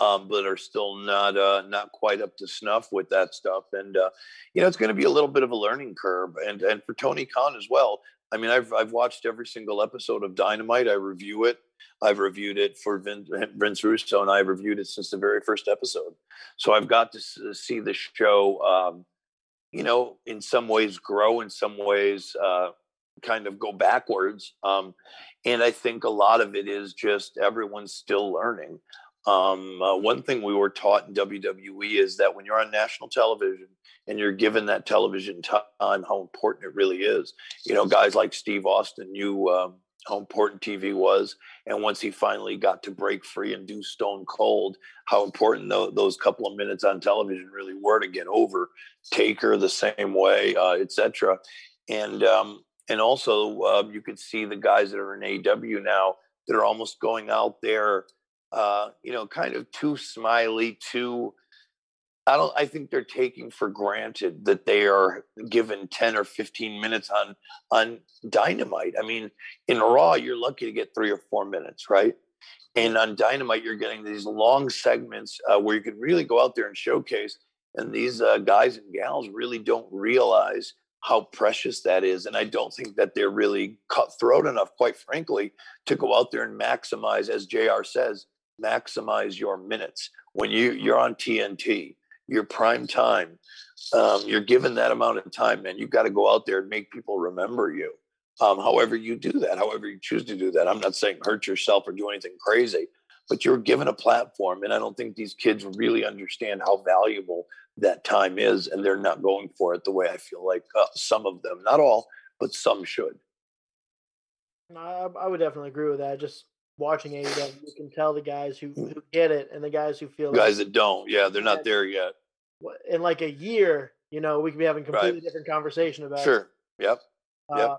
um, but are still not uh, not quite up to snuff with that stuff. And, uh, you know, it's going to be a little bit of a learning curve. And and for Tony Khan as well. I mean, I've I've watched every single episode of Dynamite. I review it. I've reviewed it for Vince, Vince Russo, and I reviewed it since the very first episode. So I've got to see the show, um, you know, in some ways grow, in some ways uh, kind of go backwards. Um, and I think a lot of it is just everyone's still learning. Um, uh, one thing we were taught in W W E is that when you're on national television and you're given that television time, how important it really is. You know, guys like Steve Austin, you... Um, how important T V was. And once he finally got to break free and do Stone Cold, how important th- those couple of minutes on television really were to get over. Taker the same way, uh, et cetera. And, um, and also uh, you could see the guys that are in A E W now that are almost going out there, uh, you know, kind of too smiley, too... I don't. I think they're taking for granted that they are given ten or fifteen minutes on on Dynamite. I mean, in Raw, you're lucky to get three or four minutes, right? And on Dynamite, you're getting these long segments uh, where you can really go out there and showcase. And these uh, guys and gals really don't realize how precious that is. And I don't think that they're really cutthroat enough, quite frankly, to go out there and maximize, as J R says, maximize your minutes. When you, you're on T N T, your prime time, um, you're given that amount of time, man. You've got to go out there and make people remember you. Um, however you do that, however you choose to do that. I'm not saying hurt yourself or do anything crazy, but you're given a platform. And I don't think these kids really understand how valuable that time is. And they're not going for it the way I feel like uh, some of them, not all, but some should. I, I would definitely agree with that. Just watching A E W, you can tell the guys who, who get it and the guys who feel guys like, that don't. Yeah, they're not there yet. In like a year, you know, we could be having a completely right. different conversation about sure. it. Sure. Yep. Uh, yep.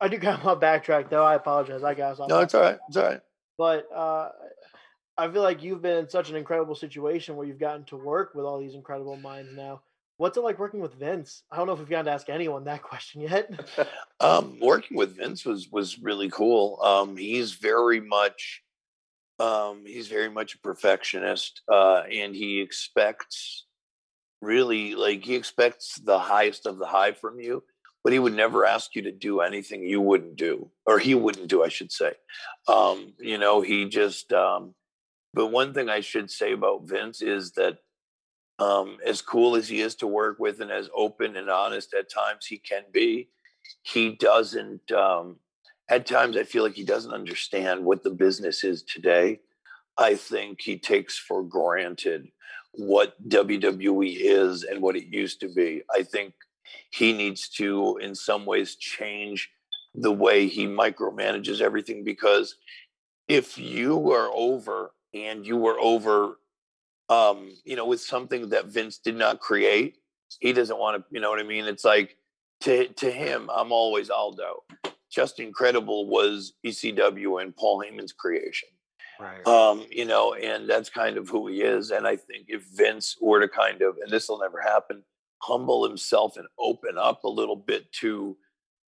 I do kind of want to backtrack though. I apologize. I guess. No, it's all right. It's all right. But uh, I feel like you've been in such an incredible situation where you've gotten to work with all these incredible minds now. What's it like working with Vince? I don't know if we've gotten to ask anyone that question yet. um, working with Vince was was really cool. Um, he's very much um, he's very much a perfectionist, uh, and he expects really like he expects the highest of the high from you. But he would never ask you to do anything you wouldn't do, or he wouldn't do, I should say. Um, you know, he just. Um, but one thing I should say about Vince is that. Um, as cool as he is to work with and as open and honest at times he can be, he doesn't, um, at times I feel like he doesn't understand what the business is today. I think he takes for granted what W W E is and what it used to be. I think he needs to, in some ways, change the way he micromanages everything, because if you are over and you were over Um, you know, with something that Vince did not create, he doesn't want to, you know what I mean? It's like, to to him, I'm always Aldo. Justin Credible was E C W and Paul Heyman's creation. Right. Um, you know, and that's kind of who he is. And I think if Vince were to kind of, and this will never happen, humble himself and open up a little bit to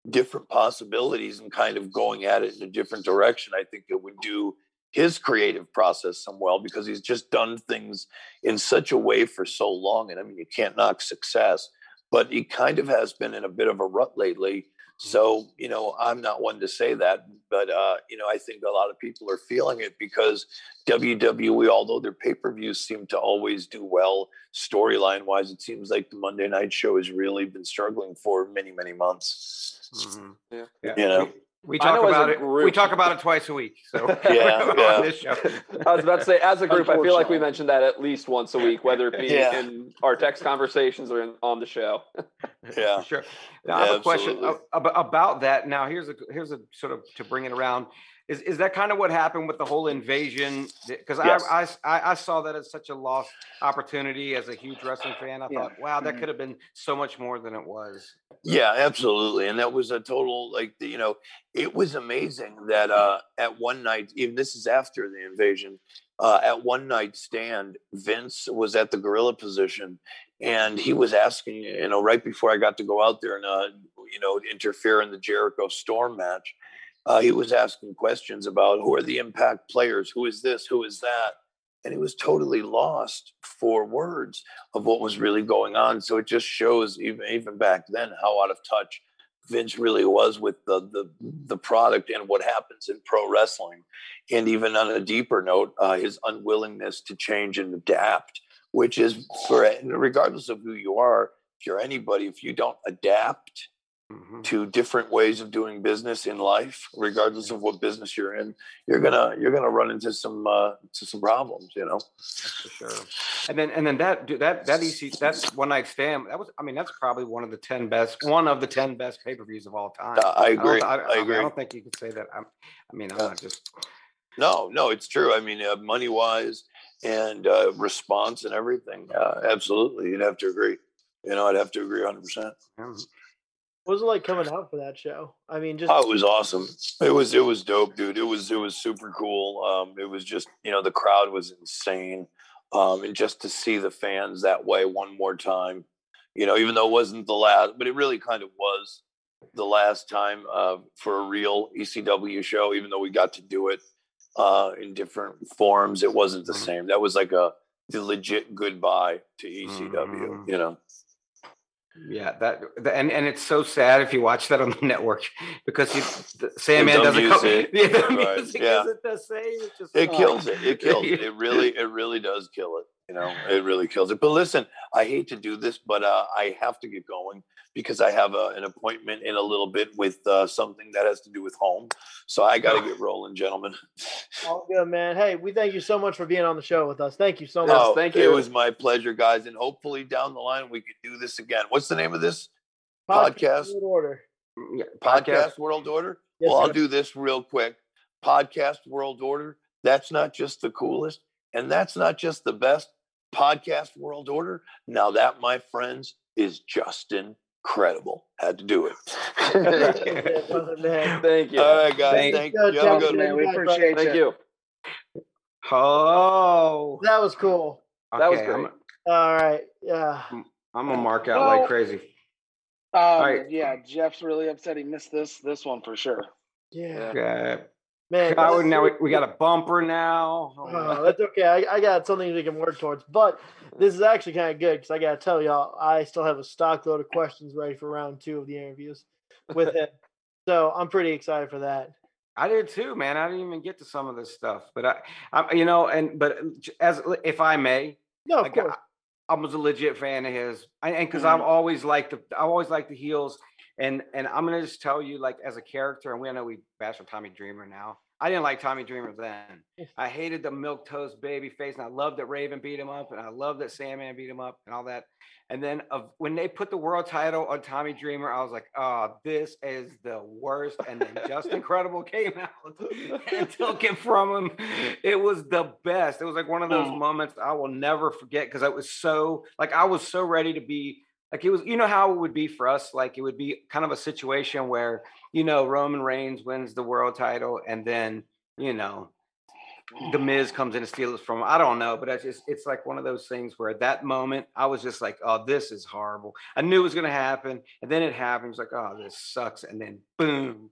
different possibilities and kind of going at it in a different direction, I think it would do his creative process some well, because he's just done things in such a way for so long. And I mean, you can't knock success, but he kind of has been in a bit of a rut lately. So, you know, I'm not one to say that, but, uh, you know, I think a lot of people are feeling it, because W W E, although their pay-per-views seem to always do well storyline wise, it seems like the Monday night show has really been struggling for many, many months. Mm-hmm. Yeah. Yeah. You know? We talk about it. We talk about it twice a week. So yeah, yeah. This show. I was about to say, as a group, I feel like we mentioned that at least once a week, whether it be yeah. in our text conversations or in, on the show. Yeah, sure. Now, yeah, I have a question ab- about that. Now, here's a here's a sort of to bring it around. Is is that kind of what happened with the whole invasion? Because yes. I, I I saw that as such a lost opportunity as a huge wrestling fan. I yeah. thought, wow, that could have been so much more than it was. Yeah, absolutely. And that was a total, like, you know, it was amazing that uh, at one night, even this is after the invasion, uh, at one night stand, Vince was at the gorilla position, and he was asking, you know, right before I got to go out there and, uh, you know, interfere in the Jericho Storm match, Uh, he was asking questions about who are the impact players, who is this, who is that. And he was totally lost for words of what was really going on. So it just shows even, even back then how out of touch Vince really was with the, the, the product and what happens in pro wrestling. And even on a deeper note, uh, his unwillingness to change and adapt, which is for regardless of who you are, if you're anybody, if you don't adapt mm-hmm. to different ways of doing business in life, regardless of what business you're in, you're gonna you're gonna run into some uh, to some problems, you know. That's for sure. And then and then that dude, that that E C that's one night stand. That was I mean that's probably one of the ten best one of the ten best pay per views of all time. Uh, I agree. I, I, I agree. I don't think you could say that. I'm, I mean I'm uh, not just. No, no, it's true. I mean, uh, money wise and uh, response and everything. Uh, absolutely, you'd have to agree. You know, I'd have to agree one hundred percent. What was it like coming out for that show? I mean, just oh, it was awesome. It was it was dope, dude. It was it was super cool. Um, it was just, you know, the crowd was insane, um, and just to see the fans that way one more time, you know, even though it wasn't the last, but it really kind of was the last time uh, for a real E C W show. Even though we got to do it uh, in different forms, it wasn't the same. That was like a the legit goodbye to E C W, mm-hmm. you know. Yeah, that and and it's so sad if you watch that on the network because you, the, Sandman doesn't music, co- yeah, right. music yeah. isn't the same. It's just, it oh. kills it. It kills it. It really, it really does kill it. You know, it really kills it. But listen, I hate to do this, but uh, I have to get going because I have a, an appointment in a little bit with uh, something that has to do with home. So I got to get rolling, gentlemen. All good, man. Hey, we thank you so much for being on the show with us. Thank you so much. No, thank you. It was my pleasure, guys. And hopefully down the line, we could do this again. What's the name of this podcast? Podcast World Order. Yeah, podcast. podcast World Order? Yes, well, sir. I'll do this real quick. Podcast World Order. That's not just the coolest. And that's not just the best. Podcast World Order. Now that, my friends, is just incredible. Had to do it. Thank you. All right, guys. Thank, thank you. you. Have a good man. We appreciate it. Thank you. Oh, that was cool. Okay, that was great. A, all right. Yeah. I'm gonna mark out well, like crazy. Um, all right. Yeah, Jeff's really upset. He missed this this one for sure. Yeah. Okay. Man, oh, now we, we got a bumper now. Oh, oh, that's okay. I, I got something we can work towards, but this is actually kind of good because I got to tell y'all, I still have a stock load of questions ready for round two of the interviews with him. So I'm pretty excited for that. I did too, man. I didn't even get to some of this stuff, but I, I you know, and but as if I may, no, of like, course, I, I was a legit fan of his, I, and because mm-hmm. I've always liked the, I always liked the heels. And and I'm gonna just tell you, like, as a character, and we I know we bash on Tommy Dreamer now. I didn't like Tommy Dreamer then. I hated the milquetoast baby face, and I loved that Raven beat him up, and I loved that Sandman beat him up, and all that. And then of, when they put the world title on Tommy Dreamer, I was like, "Oh, this is the worst." And then Justin Credible came out and took it from him. It was the best. It was like one of those moments I will never forget because I was so like I was so ready to be. Like it was, you know how it would be for us. Like it would be kind of a situation where, you know, Roman Reigns wins the world title, and then, you know, The Miz comes in and steals it from him. I don't know, but I just, it's like one of those things where at that moment I was just like, "Oh, this is horrible." I knew it was going to happen, and then it happened. It was like, "Oh, this sucks," and then boom,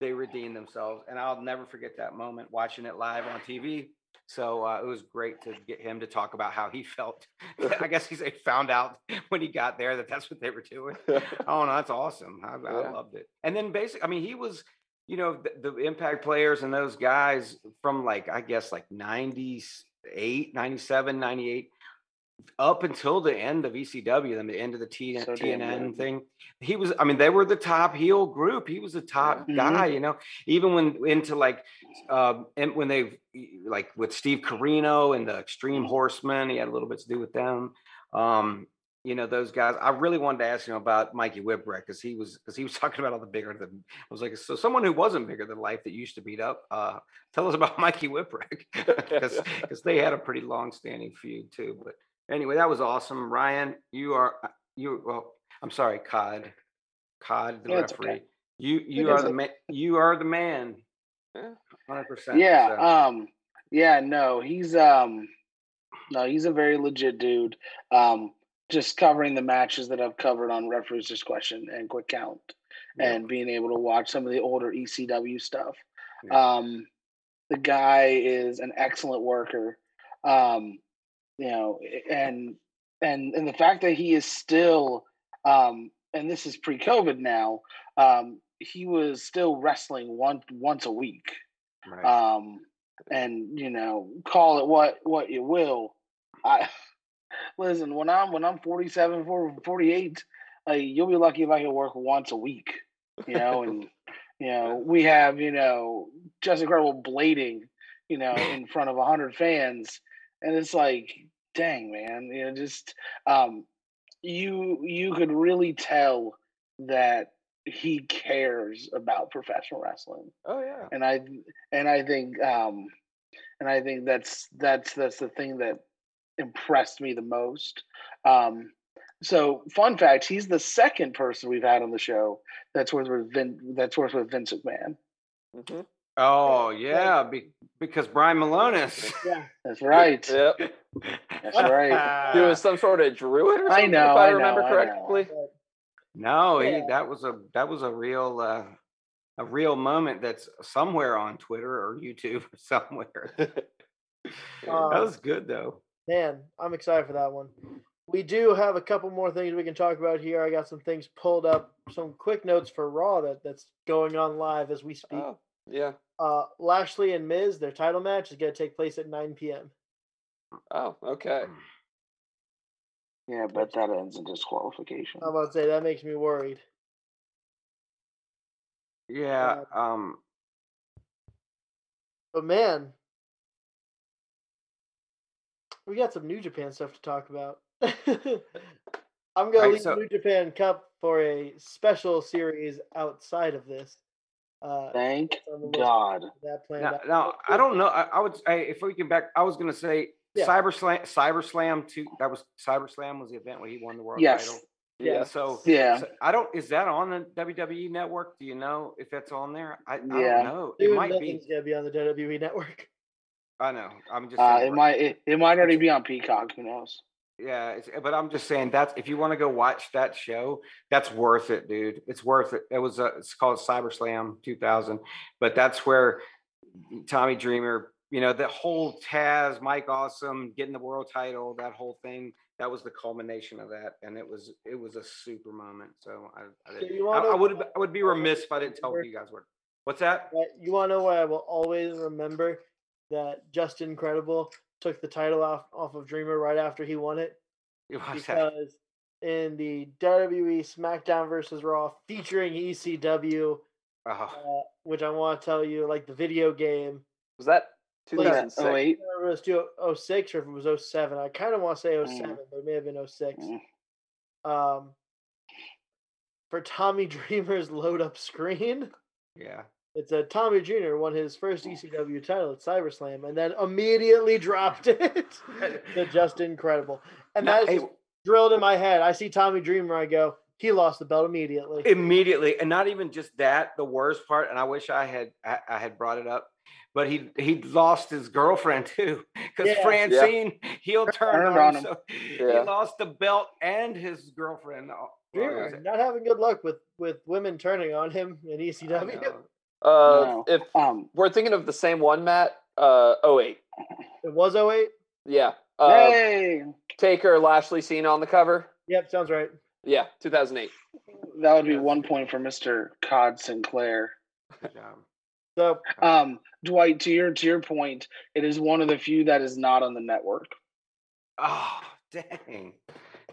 they redeemed themselves, and I'll never forget that moment watching it live on T V. So uh, it was great to get him to talk about how he felt. I guess he found out when he got there that that's what they were doing. Oh, no, that's awesome. I, yeah. I loved it. And then basically, I mean, he was, you know, the, the Impact players and those guys from like, I guess like ninety-eight, ninety-seven, ninety-eight, up until the end of E C W, then the end of the T N N so yeah. thing. He was, I mean, they were the top heel group. He was the top mm-hmm. guy, you know, even when into like, um, and when they like with Steve Corino and the Extreme Horsemen, he had a little bit to do with them. Um, you know, those guys, I really wanted to ask him about Mikey Whipwreck because he was, because he was talking about all the bigger than, I was like, so someone who wasn't bigger than life that used to beat up, uh, tell us about Mikey Whipwreck because they had a pretty long standing feud too, but. Anyway, that was awesome. Ryan, you are, you, well, I'm sorry, Cod, Cod, the yeah, referee. Okay. You, you are the man, you are the man. one hundred percent. Yeah. So. Um, yeah, no, he's, um, no, he's a very legit dude. Um, just covering the matches that I've covered on Referee's Discretion and Quick Count yeah. and being able to watch some of the older E C W stuff. Yeah. Um, the guy is an excellent worker. Um, You know, and and and the fact that he is still, um, and this is pre-COVID now, um, he was still wrestling once once a week, right. um, and you know, call it what what you will. I listen when I'm when I'm forty-seven, forty-eight, like, you'll be lucky if I can work once a week, you know, and, you know, we have, you know, just incredible blading, you know, in front of a hundred fans. And it's like, dang, man, you know, just, um, you, you could really tell that he cares about professional wrestling. Oh yeah. And I, and I think, um, and I think that's, that's, that's the thing that impressed me the most. Um, So, fun fact: he's the second person we've had on the show that's worked with Vin, that's worked with Vince McMahon. Mm-hmm. Oh yeah, be, because Brian Malonis. Yeah, that's right. Yep, that's right. Doing some sort of druid. Or something, I know. If I, I know, remember correctly. I no, yeah. he, that was a that was a real uh, a real moment. That's somewhere on Twitter or YouTube or somewhere. um, that was good though. Man, I'm excited for that one. We do have a couple more things we can talk about here. I got some things pulled up, some quick notes for Raw that, that's going on live as we speak. Oh, yeah. Uh, Lashley and Miz, their title match is going to take place at nine p.m. Oh, okay. Yeah, but that ends in disqualification. I'm about to say, that makes me worried. Yeah. Uh, um... But, man, we got some New Japan stuff to talk about. I'm going right, to leave so, New Japan Cup for a special series outside of this. Uh, thank God. That plan now, now I don't know. I, I would I, if we can back. I was going to say yeah. Cyber Slam. Cyber Slam two. That was Cyber Slam was the event where he won the world yes. title. Yeah. yeah. So yeah. So I don't. Is that on the W W E network? Do you know if that's on there? I, I yeah. don't know. Dude, it might be. It's going to be on the W W E network. I know. I'm just. Uh, it might. It, it might already be on Peacock. Who knows? Yeah, it's, but I'm just saying that's if you want to go watch that show, that's worth it, dude. It's worth it. It was a, it's called Cyber Slam two thousand, but that's where Tommy Dreamer, you know, the whole Taz, Mike Awesome, getting the world title, that whole thing. That was the culmination of that, and it was it was a super moment. So I, I, did, I, I would I would be remiss if I didn't tell you guys what. What's that? You want to know why I will always remember that Justin Credible took the title off, off of Dreamer right after he won it. You watch because that. In the W W E SmackDown versus Raw featuring E C W, oh. uh, which I want to tell you, like the video game. Was that two thousand six? I don't know if it was oh six or if it was oh seven. I kind of want to say oh seven, mm. but it may have been oh six. Mm. Um, for Tommy Dreamer's load-up screen. Yeah. It's a Tommy Junior won his first E C W title at CyberSlam and then immediately dropped it. It's just incredible. And now, that is hey, drilled in my head. I see Tommy Dreamer, I go, he lost the belt immediately. Immediately. And not even just that, the worst part, and I wish I had I, I had brought it up, but he he lost his girlfriend too. Because yeah. Francine, yeah. he'll turn on, on him. So yeah. He lost the belt and his girlfriend. Dreamer, oh, not having good luck with, with women turning on him in E C W. Uh, no. if um, we're thinking of the same one, Matt, uh, oh eight. It was oh eight? Yeah. Uh, hey! Taker, Lashley, Cena on the cover. Yep, sounds right. Yeah, two thousand eight. That would be one point for Mister Cod Sinclair. So, um, Dwight, to your, to your point, it is one of the few that is not on the network. Oh, dang.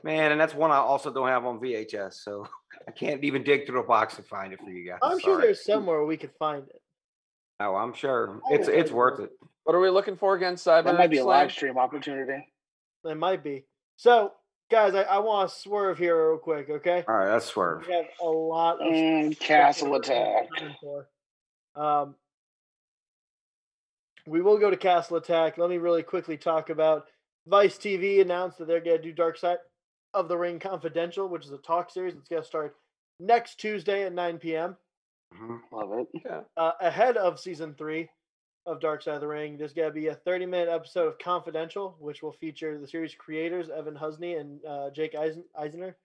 Man, and that's one I also don't have on V H S, so I can't even dig through a box to find it for you guys. I'm Sorry. sure there's somewhere we could find it. Oh, I'm sure. I it's it's worth it. What are we looking for again, Cyber? That might be a live stream opportunity. It might be. So, guys, I, I want to swerve here real quick, okay? All right, let's swerve. We have a lot of mm, Castle Attack. Um, we will go to Castle Attack. Let me really quickly talk about Vice T V announced that they're going to do Dark Side of the Ring Confidential, which is a talk series. It's going to start next Tuesday at nine p.m. Mm-hmm. Love it. Yeah. Uh, ahead of season three of Dark Side of the Ring, there's going to be a thirty-minute episode of Confidential, which will feature the series creators Evan Husney and uh, Jake Eisen- Eisner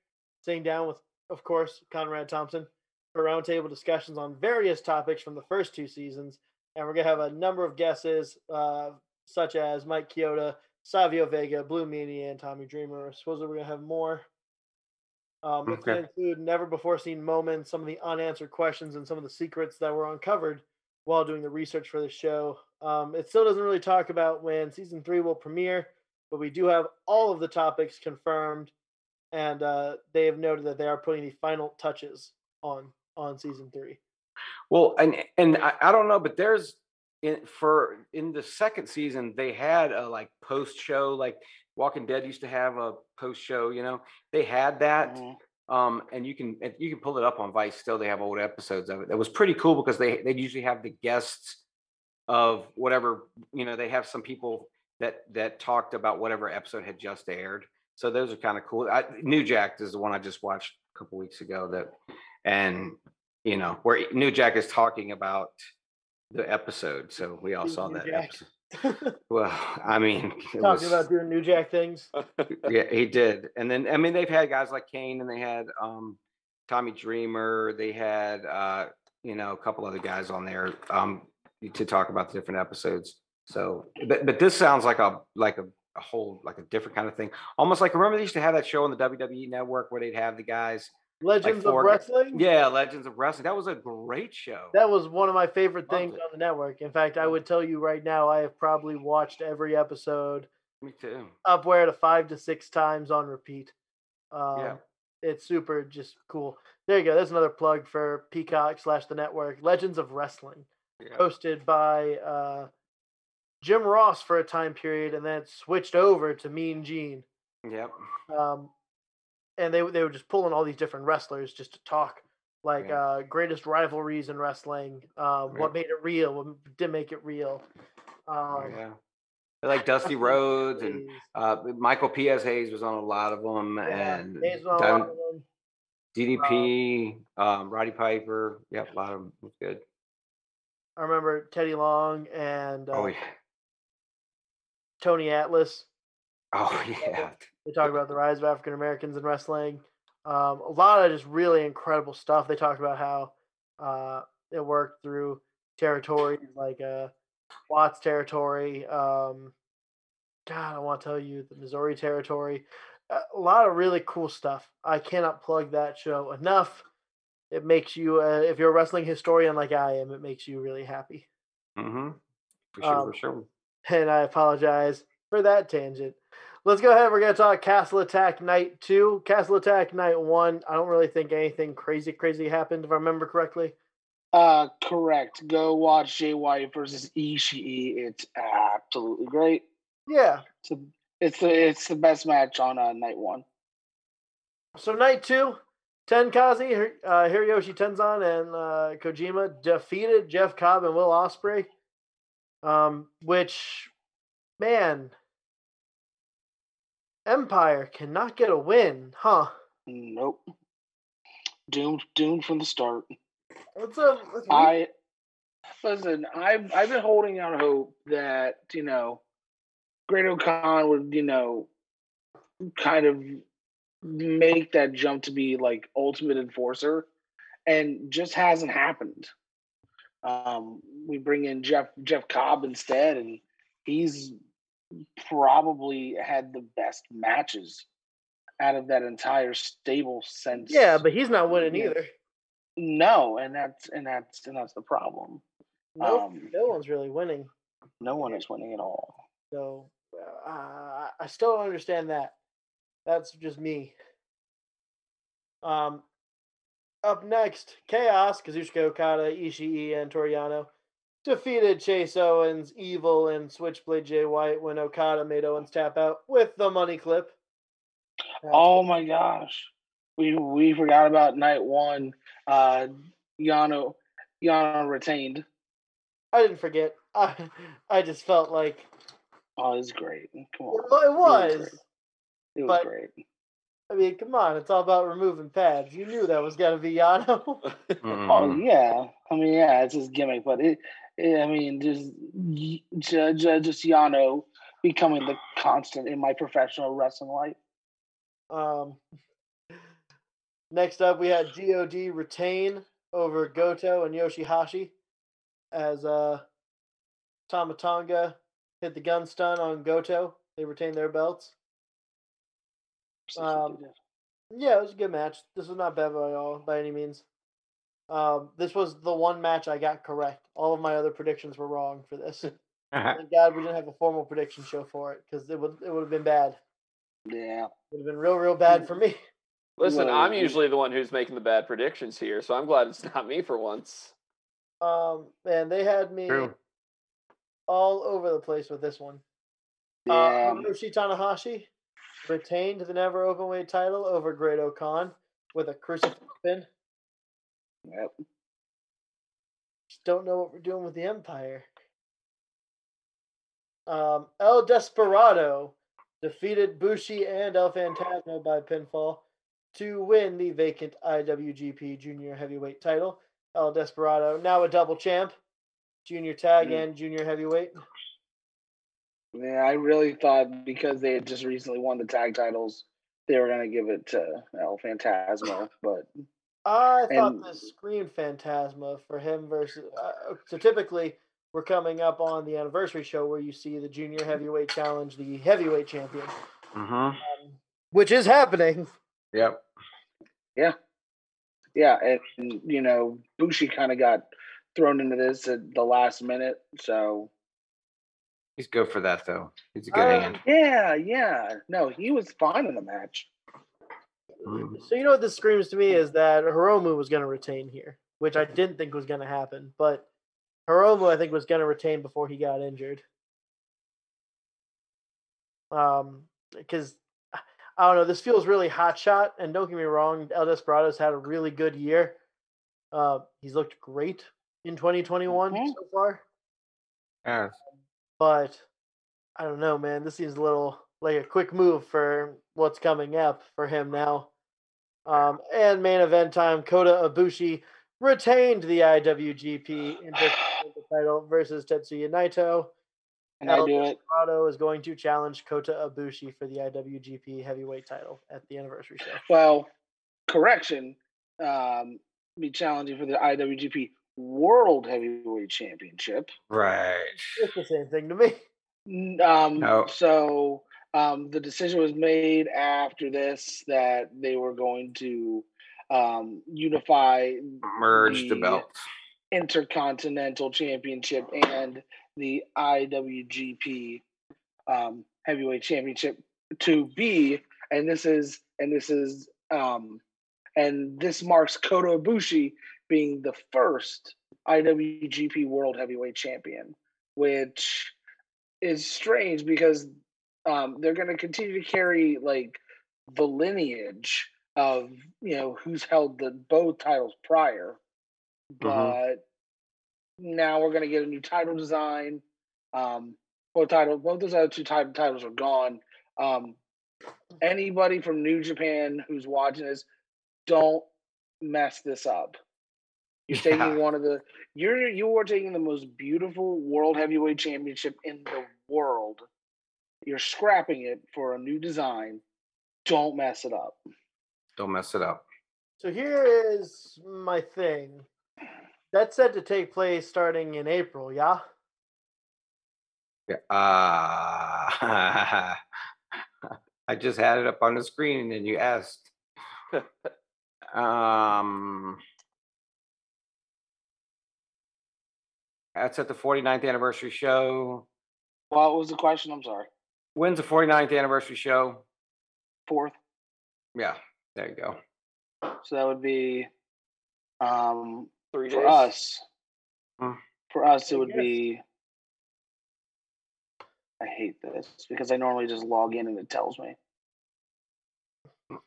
sitting down with, of course, Conrad Thompson for roundtable discussions on various topics from the first two seasons. And we're going to have a number of guesses, uh, such as Mike Chioda, Savio Vega, Blue Meanie, and Tommy Dreamer. I suppose we're going to have more. Um, okay. It's going to include never-before-seen moments, some of the unanswered questions, and some of the secrets that were uncovered while doing the research for the show. Um, it still doesn't really talk about when Season three will premiere, but we do have all of the topics confirmed. and uh, they have noted that they are putting the final touches on on season three. Well, and and I, I don't know, but there's in, for in the second season they had a like post show, like Walking Dead used to have a post show. You know, they had that. Mm-hmm. Um, and you can you can pull it up on Vice still. They have old episodes of it. That was pretty cool because they they usually have the guests of whatever, you know, they have some people that that talked about whatever episode had just aired. So those are kind of cool. I, New Jack is the one I just watched a couple weeks ago that, and you know, where New Jack is talking about the episode. So we all saw New that Jack. episode. Well, I mean, talking was, about doing New Jack things. Yeah, he did. And then, I mean, they've had guys like Kane, and they had um, Tommy Dreamer. They had, uh, you know, a couple other guys on there um, to talk about the different episodes. So, but, but this sounds like a like a, a whole like a different kind of thing. Almost like, remember they used to have that show on the W W E Network where they'd have the guys. Legends like of Wrestling? Guys. Yeah, Legends of Wrestling. That was a great show. That was one of my favorite things on the network. In fact, I would tell you right now, I have probably watched every episode. Me too. Upward to five to six times on repeat. Um, yeah. It's super just cool. There you go. There's another plug for Peacock slash the network. Legends of Wrestling. Yeah. Hosted by uh, Jim Ross for a time period, and then it switched over to Mean Gene. Yep. Um, And they they were just pulling all these different wrestlers just to talk, like yeah. uh, greatest rivalries in wrestling, uh, yeah. what made it real, what didn't make it real. Um, oh, yeah, like Dusty Rhodes and uh, Michael P S. Hayes was on a lot of them, yeah, and Hayes was on Dun- a lot of them. D D P, um, um, Roddy Piper, yep, yeah, a lot of them. Good. I remember Teddy Long and uh, oh, yeah. Tony Atlas. Oh yeah. They talk about the rise of African Americans in wrestling. Um, a lot of just really incredible stuff. They talk about how uh, it worked through territories like uh, Watts territory. Um, God, I want to tell you the Missouri territory. A lot of really cool stuff. I cannot plug that show enough. It makes you, uh, if you're a wrestling historian like I am, it makes you really happy. Mm-hmm. For sure, um, for sure. And I apologize for that tangent. Let's go ahead. We're going to talk Castle Attack Night two. Castle Attack Night one, I don't really think anything crazy, crazy happened, if I remember correctly. Uh, correct. Go watch Jay White versus Ishii. It's absolutely great. Yeah. It's, a, it's, a, it's the best match on uh, Night one. So Night two, Tenkazi, uh, Hiroshi Tenzan, and uh, Kojima defeated Jeff Cobb and Will Ospreay, um, which, man... Empire cannot get a win, huh? Nope. Doomed, doomed from the start. What's up? What's I listen. I've I've been holding out hope that you know, Great O'Khan would you know, kind of make that jump to be like ultimate enforcer, and just hasn't happened. Um, we bring in Jeff Jeff Cobb instead, and he's. Probably had the best matches out of that entire stable since. Yeah, but he's not winning yeah. either. No, and that's and that's and that's the problem. No, um, no one's really winning. No one is winning at all. So uh, I still don't understand that. That's just me. Um, up next, Chaos, Kazuchika Okada, Ishii, and Toriano. Defeated Chase Owens, Evil, and Switchblade Jay White when Okada made Owens tap out with the money clip. Um, oh my gosh, we we forgot about night one. Uh, Yano Yano retained. I didn't forget. I I just felt like oh, it's great. Come on, it, it was. It was great. It was but, great. I mean, come on, it's all about removing pads. You knew that was gonna be Yano. Mm-hmm. Oh yeah, I mean yeah, it's his gimmick, but it. I mean, just, just, just Yano becoming the constant in my professional wrestling life. Um, next up, we had G O D retain over Goto and Yoshihashi as uh, Tama Tonga hit the gun stun on Goto. They retained their belts. Um, yeah, it was a good match. This was not bad at all, by any means. Um, this was the one match I got correct. All of my other predictions were wrong for this. Thank God we didn't have a formal prediction show for it because it would it would have been bad. Yeah. It would have been real, real bad for me. Listen, well, I'm usually the one who's making the bad predictions here, so I'm glad it's not me for once. Um, man, they had me True. all over the place with this one. Yeah. Um, Hiroshi Tanahashi retained the Never Openweight title over Great O'Khan with a crucifix pin. Yep. Just don't know what we're doing with the Empire. Um, El Desperado defeated Bushi and El Fantasma by pinfall to win the vacant I W G P Junior Heavyweight title. El Desperado, now a double champ, junior tag mm. and junior heavyweight. Yeah, I really thought because they had just recently won the tag titles, they were going to give it to El Fantasma, but I thought and, this screamed Fantasma for him versus. Uh, so typically, we're coming up on the anniversary show where you see the junior heavyweight challenge the heavyweight champion, mm-hmm. um, which is happening. Yep. Yeah. Yeah, and you know Bushi kind of got thrown into this at the last minute, so. He's good for that, though. He's a good uh, hand. Yeah, yeah. No, he was fine in the match. So you know what this screams to me is that Hiromu was going to retain here, which I didn't think was going to happen. But Hiromu, I think, was going to retain before he got injured. Um, because, I don't know, this feels really hotshot. And don't get me wrong, El Desperado's had a really good year. Uh, he's looked great in twenty twenty-one okay. so far. Yeah. But I don't know, man. This seems a little like a quick move for what's coming up for him now. Um, and main event time, Kota Ibushi retained the I W G P Intercontinental title versus Tetsuya Naito. And El Desperado is going to challenge Kota Ibushi for the I W G P heavyweight title at the anniversary show. Well, correction. Um, be challenging for the I W G P World Heavyweight Championship. Right. It's the same thing to me. Um, no. So um, the decision was made after this that they were going to um, unify, merge the, the belts, Intercontinental Championship and the I W G P um, Heavyweight Championship to be, and this is, and this is, um, and this marks Kota Ibushi being the first I W G P World Heavyweight Champion, which is strange because um, they're going to continue to carry like the lineage of, you know, who's held the both titles prior, but mm-hmm. now we're going to get a new title design. Um, both title, both those other two title titles are gone. Um, anybody from New Japan who's watching this, don't mess this up. You're yeah. taking one of the you're you are taking the most beautiful World Heavyweight Championship in the world. You're scrapping it for a new design. Don't mess it up. Don't mess it up. So here is my thing. That's said to take place starting in April, yeah? Yeah. Uh, I just had it up on the screen and then you asked. um That's at the forty-ninth anniversary show. Well, what was the question? I'm sorry. When's the forty-ninth anniversary show? Fourth. Yeah, there you go. So that would be um, three days. For us. Hmm. For us, it would be. I hate this because I normally just log in and it tells me.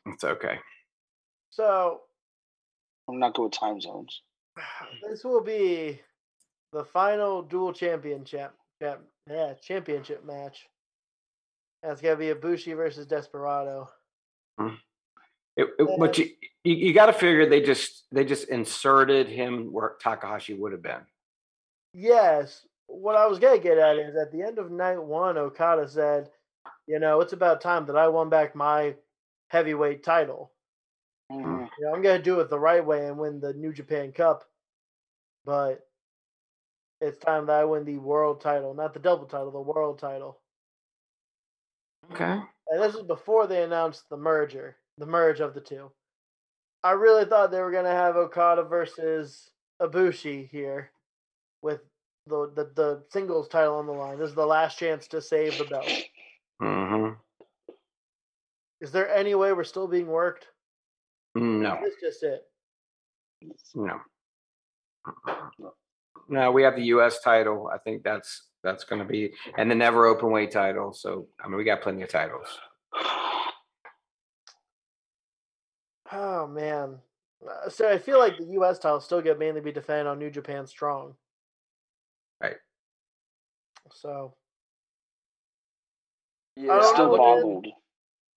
It's okay. So. I'm not good with time zones. This will be the final dual championship, yeah, championship match. That's gonna be Ibushi versus Desperado. Mm. It, it, but you, you, you got to figure they just they just inserted him where Takahashi would have been. Yes, what I was gonna get at is at the end of night one, Okada said, "You know, it's about time that I won back my heavyweight title. Mm. You know, I'm gonna do it the right way and win the New Japan Cup, but." It's time that I win the world title, not the double title, the world title. Okay. And this is before they announced the merger, the merge of the two. I really thought they were going to have Okada versus Ibushi here with the, the, the singles title on the line. This is the last chance to save the belt. Mm-hmm. Is there any way we're still being worked? No. That's just it. No. No, we have the U S title. I think that's that's going to be, and the never open weight title. So I mean, we got plenty of titles. Oh man! So I feel like the U S title still get mainly be defended on New Japan Strong. Right. So. Yeah, it's still bobbled.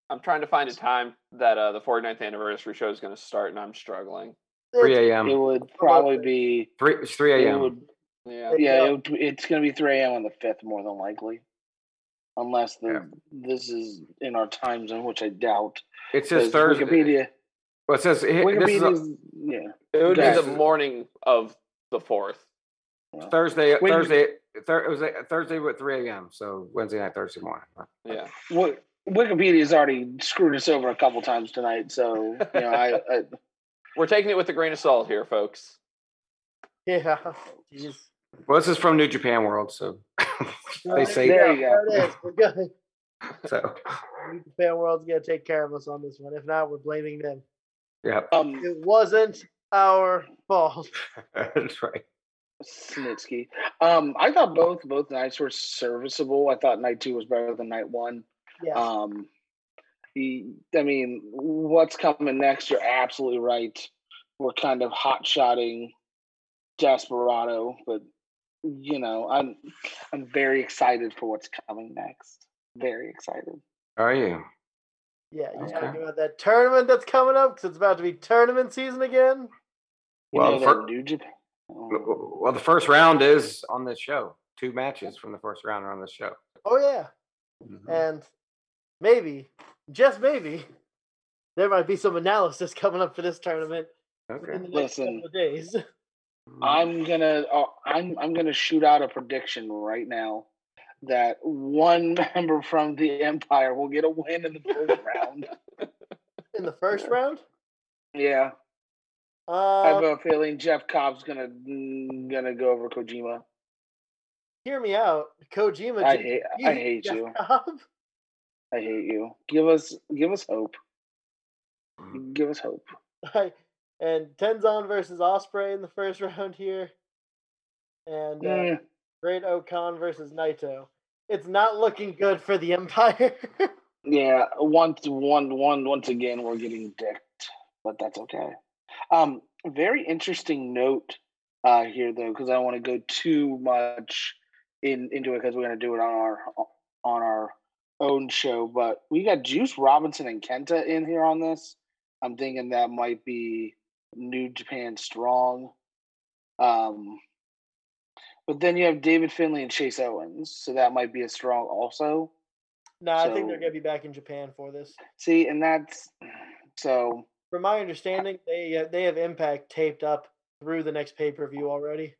I'm trying to find a time that uh, the forty-ninth anniversary show is going to start, and I'm struggling. three a.m. It would probably be three. It's three a.m. It yeah, yeah. It, it's going to be three a.m. on the fifth, more than likely, unless the, yeah. this is in our time zone, which I doubt. It says Thursday. Wikipedia. Well, it says it, Wikipedia. This is a, yeah, it would yeah. be the morning of the fourth. Yeah. Thursday. When, Thursday. Thir- it was a, Thursday with three a.m. So Wednesday night, Thursday morning. Yeah. What? Wikipedia's already screwed us over a couple times tonight, so you know, I, I we're taking it with a grain of salt here, folks. Yeah. Well, this is from New Japan World, so they say there you go. There it is. We're good. So New Japan World's gonna take care of us on this one. If not, we're blaming them. Yeah. Um, it wasn't our fault. That's right. Snitsky. Um, I thought both both nights were serviceable. I thought night two was better than night one. Yeah. Um, he, I mean, what's coming next? You're absolutely right. We're kind of hot-shotting Desperado, but you know, I'm I'm very excited for what's coming next. Very excited. Are you? Yeah, you're okay. talking about that tournament that's coming up because it's about to be tournament season again. You well, know the fir- New Japan. Oh. Well, the first round is on this show. Two matches from the first round are on this show. Oh yeah. Mm-hmm. And maybe, just maybe, there might be some analysis coming up for this tournament. Okay. In the next Listen, couple of days. I'm gonna, uh, I'm, I'm gonna shoot out a prediction right now that one member from the Empire will get a win in the first round. In the first round? Yeah. Um, I have a feeling Jeff Cobb's gonna, gonna go over Kojima. Hear me out, Kojima. I hate, I hate you. I hate you. Give us, give us hope. Give us hope. And Tenzon versus Ospreay in the first round here, and uh, mm. Great Okan versus Naito. It's not looking good for the Empire. yeah, once, one, one, once again, we're getting dicked, but that's okay. Um, very interesting note uh, here though, because I don't want to go too much. In, into it because we're going to do it on our on our own show, but we got Juice Robinson and Kenta in here on this. I'm thinking that might be New Japan Strong, um, but then you have David Finlay and Chase Owens, so that might be a Strong also. No, nah, so, I think they're going to be back in Japan for this. See, and that's so. From my understanding, they they have Impact taped up through the next pay per view already.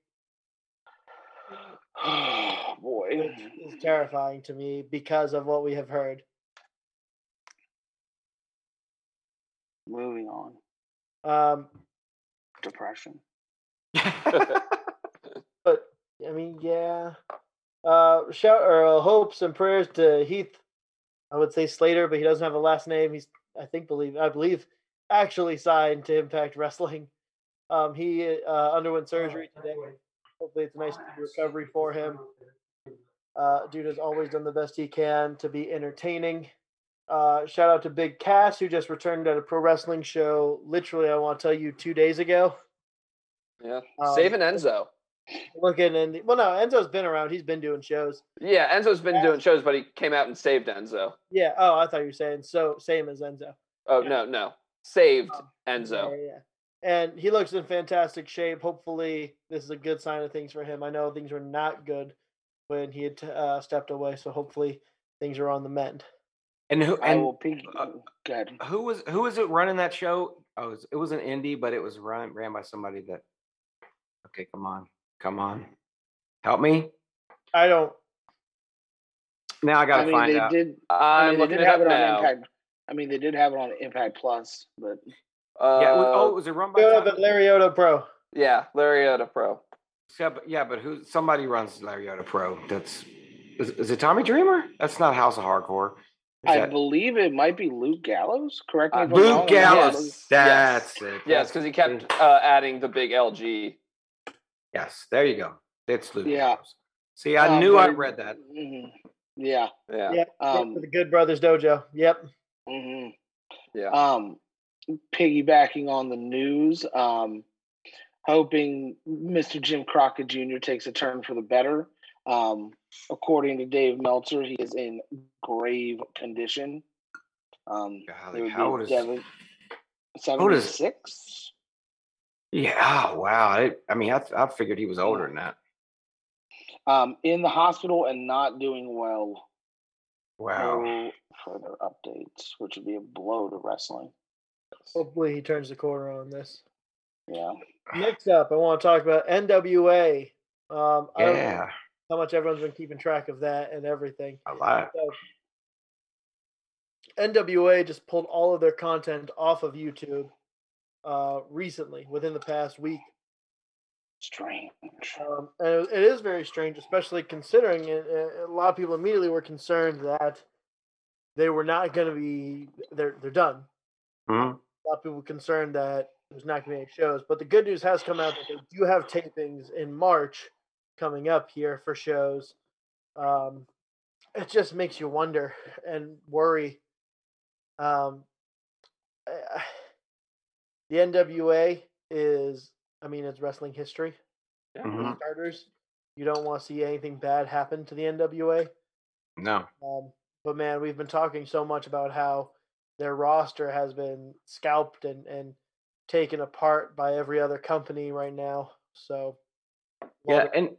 Oh, boy. Which is terrifying to me because of what we have heard. Moving on. Um, Depression. But, I mean, yeah. Uh, shout or uh, hopes and prayers to Heath. I would say Slater, but he doesn't have a last name. He's, I think, believe I believe, actually signed to Impact Wrestling. Um, he uh, underwent surgery today. Hopefully it's a nice recovery for him. Uh, dude has always done the best he can to be entertaining. Uh, shout out to Big Cass, who just returned at a pro wrestling show. Literally, I want to tell you, two days ago. Yeah, um, saving Enzo. Looking and well, no, Enzo's been around. He's been doing shows. Yeah, Enzo's been Cass. doing shows, but he came out and saved Enzo. Yeah. Oh, I thought you were saying so same as Enzo. Oh yeah. no, no, saved um, Enzo. Yeah. yeah. And he looks in fantastic shape. Hopefully, this is a good sign of things for him. I know things were not good when he had uh, stepped away, so hopefully things are on the mend. And who? And I will be good. Who was who was it running that show? Oh, it was, it was an indie, but it was run ran by somebody that. Okay, come on, come on, help me. I don't. Now I gotta I mean, find they out. Did, I mean, they did have it, it on Impact. I mean, they did have it on Impact Plus, but. Uh, yeah, oh, it was a run by Lariota Pro. Yeah, Lariota Pro. Yeah, but, yeah, but who? Somebody runs Lariota Pro. That's is, is it Tommy Dreamer? That's not House of Hardcore. I that... believe it might be Luke Gallows, correct me uh, if I'm wrong. Luke Gallows, that's yes. it. Yes, because he kept uh, adding the big L G. Yes, there you go. It's Luke yeah. Gallows. See, I um, knew I read that. Mm-hmm. Yeah. Yeah. yeah um, the Good Brothers Dojo. Yep. Mm-hmm. Yeah. Um, piggybacking on the news, um, hoping Mister Jim Crockett Junior takes a turn for the better. Um, according to Dave Meltzer, he is in grave condition. Um, Golly, how old is he? seventy-six? Yeah, oh, wow. I, I mean, I, I figured he was older than that. Um, in the hospital and not doing well. Wow. No further updates, which would be a blow to wrestling. Hopefully he turns the corner on this. Yeah. Next up, I want to talk about N W A. Um, yeah. I don't know how much everyone's been keeping track of that and everything. A lot. So, N W A just pulled all of their content off of YouTube uh, recently, within the past week. Strange. Um, and it is very strange, especially considering it, it, a lot of people immediately were concerned that they were not going to be they're they're done. Mm-hmm. A lot of people were concerned that there's not going to be any shows, but the good news has come out that they do have tapings in March coming up here for shows. Um, it just makes you wonder and worry. Um, uh, the N W A is. I mean, it's wrestling history. Yeah. Mm-hmm. Starters, you don't want to see anything bad happen to the N W A. No. Um, but, man, we've been talking so much about how their roster has been scalped and, and taken apart by every other company right now. So, yeah, and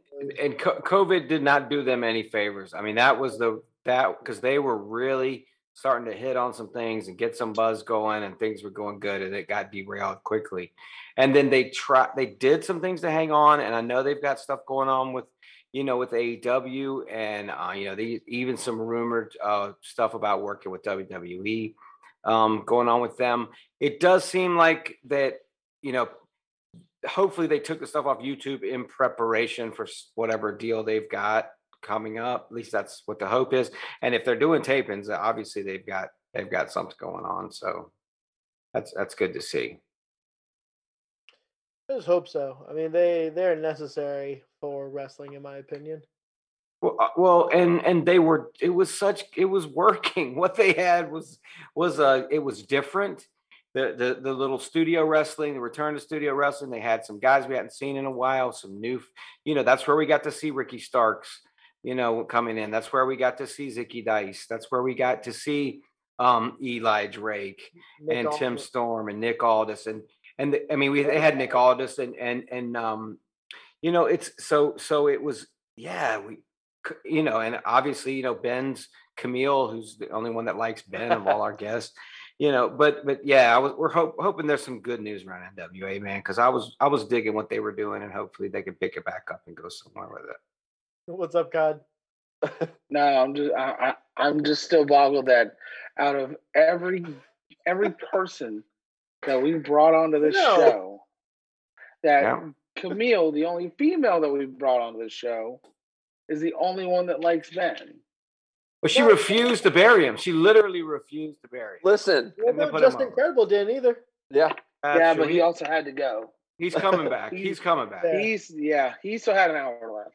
and COVID did not do them any favors. I mean, that was the – that because they were really starting to hit on some things and get some buzz going, and things were going good, and it got derailed quickly. And then they try, they did some things to hang on. And I know they've got stuff going on with, you know, with A E W and, uh, you know, they even some rumored uh, stuff about working with W W E um, going on with them. It does seem like that, you know, hopefully they took the stuff off YouTube in preparation for whatever deal they've got coming up. At least that's what the hope is. And if they're doing tapings, obviously they've got they've got something going on. So that's that's good to see. I just hope so. I mean, they they're necessary for wrestling, in my opinion. Well, uh, well, and and they were. It was such. It was working. What they had was was uh it was different. The the the little studio wrestling, the return to studio wrestling. They had some guys we hadn't seen in a while. Some new, you know, that's where we got to see Ricky Starks. You know, coming in. That's where we got to see Zicky Dice. That's where we got to see um, Eli Drake Nick and Aldis. Tim Storm and Nick Aldis. And, and the, I mean, we they had Nick Aldis and, and, and um, you know, it's so, so it was, yeah, we, you know, and obviously, you know, Ben's Camille, who's the only one that likes Ben of all our guests, you know, but, but yeah, I was, we're hope, hoping there's some good news around N W A, man. Cause I was, I was digging what they were doing, and hopefully they could pick it back up and go somewhere with it. What's up, God? No, I'm just I, I, I'm just still boggled that out of every every person that we brought onto this no. show, that no. Camille, the only female that we brought onto this show, is the only one that likes Ben. But she no. refused to bury him. She literally refused to bury him. Listen, well, Justin Credible didn't either. Yeah, uh, yeah, sure. But he also had to go. He's coming back. he's, he's coming back. He's yeah. He still had an hour left.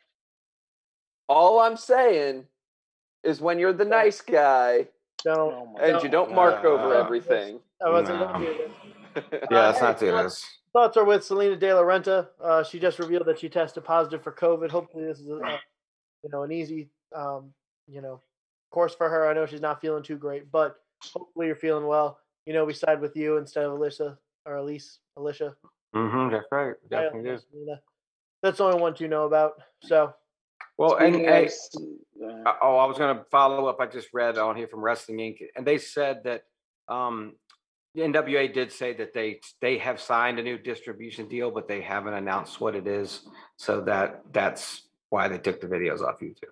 All I'm saying is when you're the nice guy don't, and don't, you don't mark uh, over everything. I wasn't no. gonna do this. Yeah, let's uh, not do this. Thoughts are with Selena De La Renta. Uh, she just revealed that she tested positive for COVID. Hopefully this is a, you know, an easy um, you know, course for her. I know she's not feeling too great, but hopefully you're feeling well. You know, we side with you instead of Alicia or Elise. Alicia. Mm-hmm, that's right. Definitely is. That's the only one you know about. So well, Speaking and of, I, oh, I was going to follow up. I just read on here from Wrestling Incorporated, and they said that um, the N W A did say that they they have signed a new distribution deal, but they haven't announced what it is. So that that's why they took the videos off YouTube.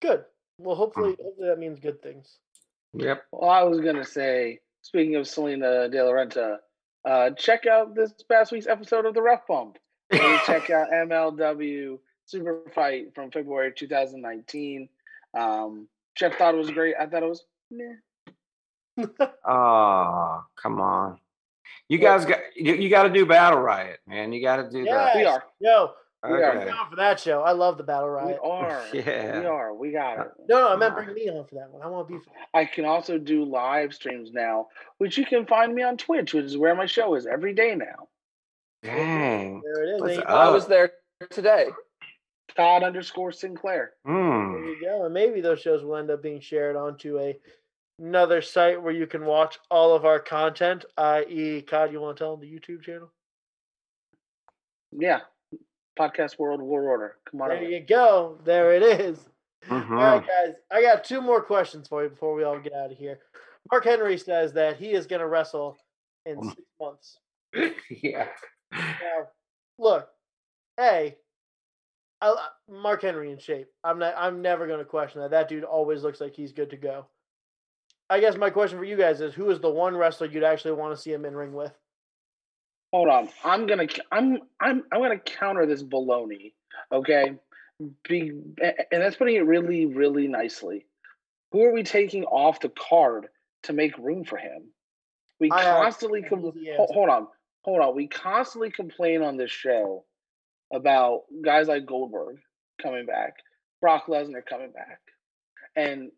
Good. Well, hopefully, mm-hmm. hopefully that means good things. Yep. Well, I was going to say, speaking of Selena De La Renta, uh, check out this past week's episode of The Ref Bump. Check out M L W Super Fight from February two thousand nineteen. Um, Jeff thought it was great. I thought it was meh. Oh, come on. You guys got you, you got to do Battle Riot, man. You got to do yes, that. We are. Yo, okay. we are down for that show. I love the Battle Riot. We are. Yeah. We are. We got it. No, no, I'm not bringing me on for that one. I want to be. For that. I can also do live streams now, which you can find me on Twitch, which is where my show is every day now. Dang. There it is. I was there today. Todd underscore Sinclair. Mm. There you go. And maybe those shows will end up being shared onto a. Another site where you can watch all of our content, that is, Cod, you want to tell them the YouTube channel? Yeah. Podcast World War Order. Come on. There over. You go. There it is. Mm-hmm. All right, guys. I got two more questions for you before we all get out of here. Mark Henry says that he is going to wrestle in six months. Yeah. Now, look, hey, I, Mark Henry in shape. I'm not. I'm never going to question that. That dude always looks like he's good to go. I guess my question for you guys is: who is the one wrestler you'd actually want to see him in ring with? Hold on, I'm gonna, I'm, I'm, I'm gonna counter this baloney, okay? Be, and that's putting it really, really nicely. Who are we taking off the card to make room for him? We I constantly com- hold, hold on, hold on. We constantly complain on this show about guys like Goldberg coming back, Brock Lesnar coming back, and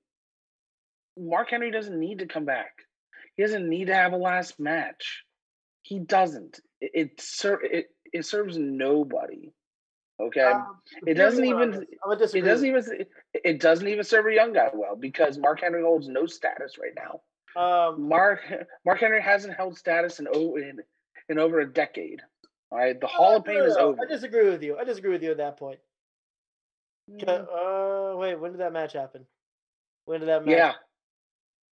Mark Henry doesn't need to come back. He doesn't need to have a last match. He doesn't. It it, ser- it, it serves nobody. Okay. Um, it doesn't even. It doesn't even. It doesn't even serve a young guy well because Mark Henry holds no status right now. Um, Mark Mark Henry hasn't held status in over in, in over a decade. All right. The no, Hall of Fame is over. I disagree with you. I disagree with you at that point. Mm. Uh, wait. When did that match happen? When did that match? Yeah.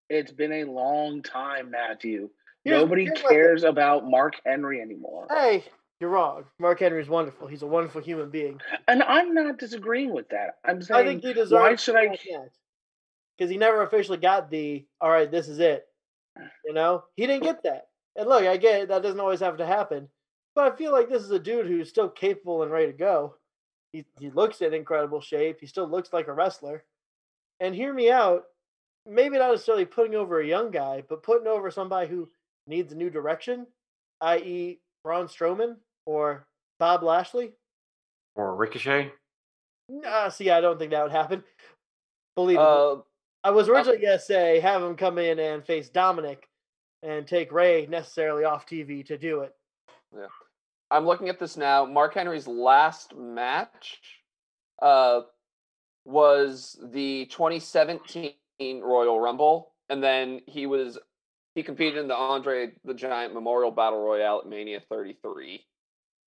It's been a long time, Matthew. Here's, Nobody here's cares like about Mark Henry anymore. Hey, you're wrong. Mark Henry's wonderful. He's a wonderful human being. And I'm not disagreeing with that. I'm saying, I think he deserves why should I? Because he never officially got the, all right, this is it. You know? He didn't get that. And look, I get it. That doesn't always have to happen. But I feel like this is a dude who's still capable and ready to go. He He looks in incredible shape. He still looks like a wrestler. And hear me out. Maybe not necessarily putting over a young guy, but putting over somebody who needs a new direction, that is. Braun Strowman or Bob Lashley. Or Ricochet? Nah, see, I don't think that would happen. Believe uh, me. I was originally going to say have him come in and face Dominic and take Ray necessarily off T V to do it. Yeah, I'm looking at this now. Mark Henry's last match uh, was the twenty seventeen Royal Rumble, and then he was he competed in the Andre the Giant Memorial Battle Royale at Mania thirty-three.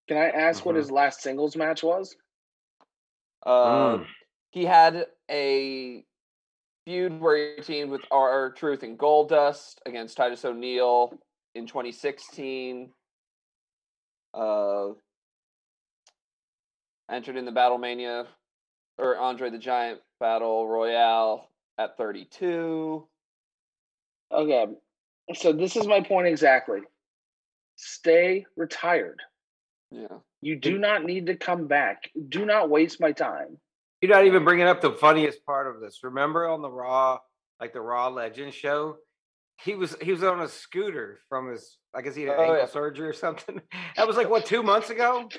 Can I ask mm-hmm. what his last singles match was? Uh, mm. He had a feud where he teamed with R-Truth and Goldust against Titus O'Neil in twenty sixteen. Uh, entered in the Battle Mania or Andre the Giant Battle Royale at thirty-two. Okay. So this is my point exactly. Stay retired. Yeah. You do not need to come back. Do not waste my time. You're not even bringing up the funniest part of this. Remember on the Raw, like the Raw Legends show? He was he was on a scooter from his, I guess he had oh, ankle yeah. surgery or something. That was like, what, two months ago?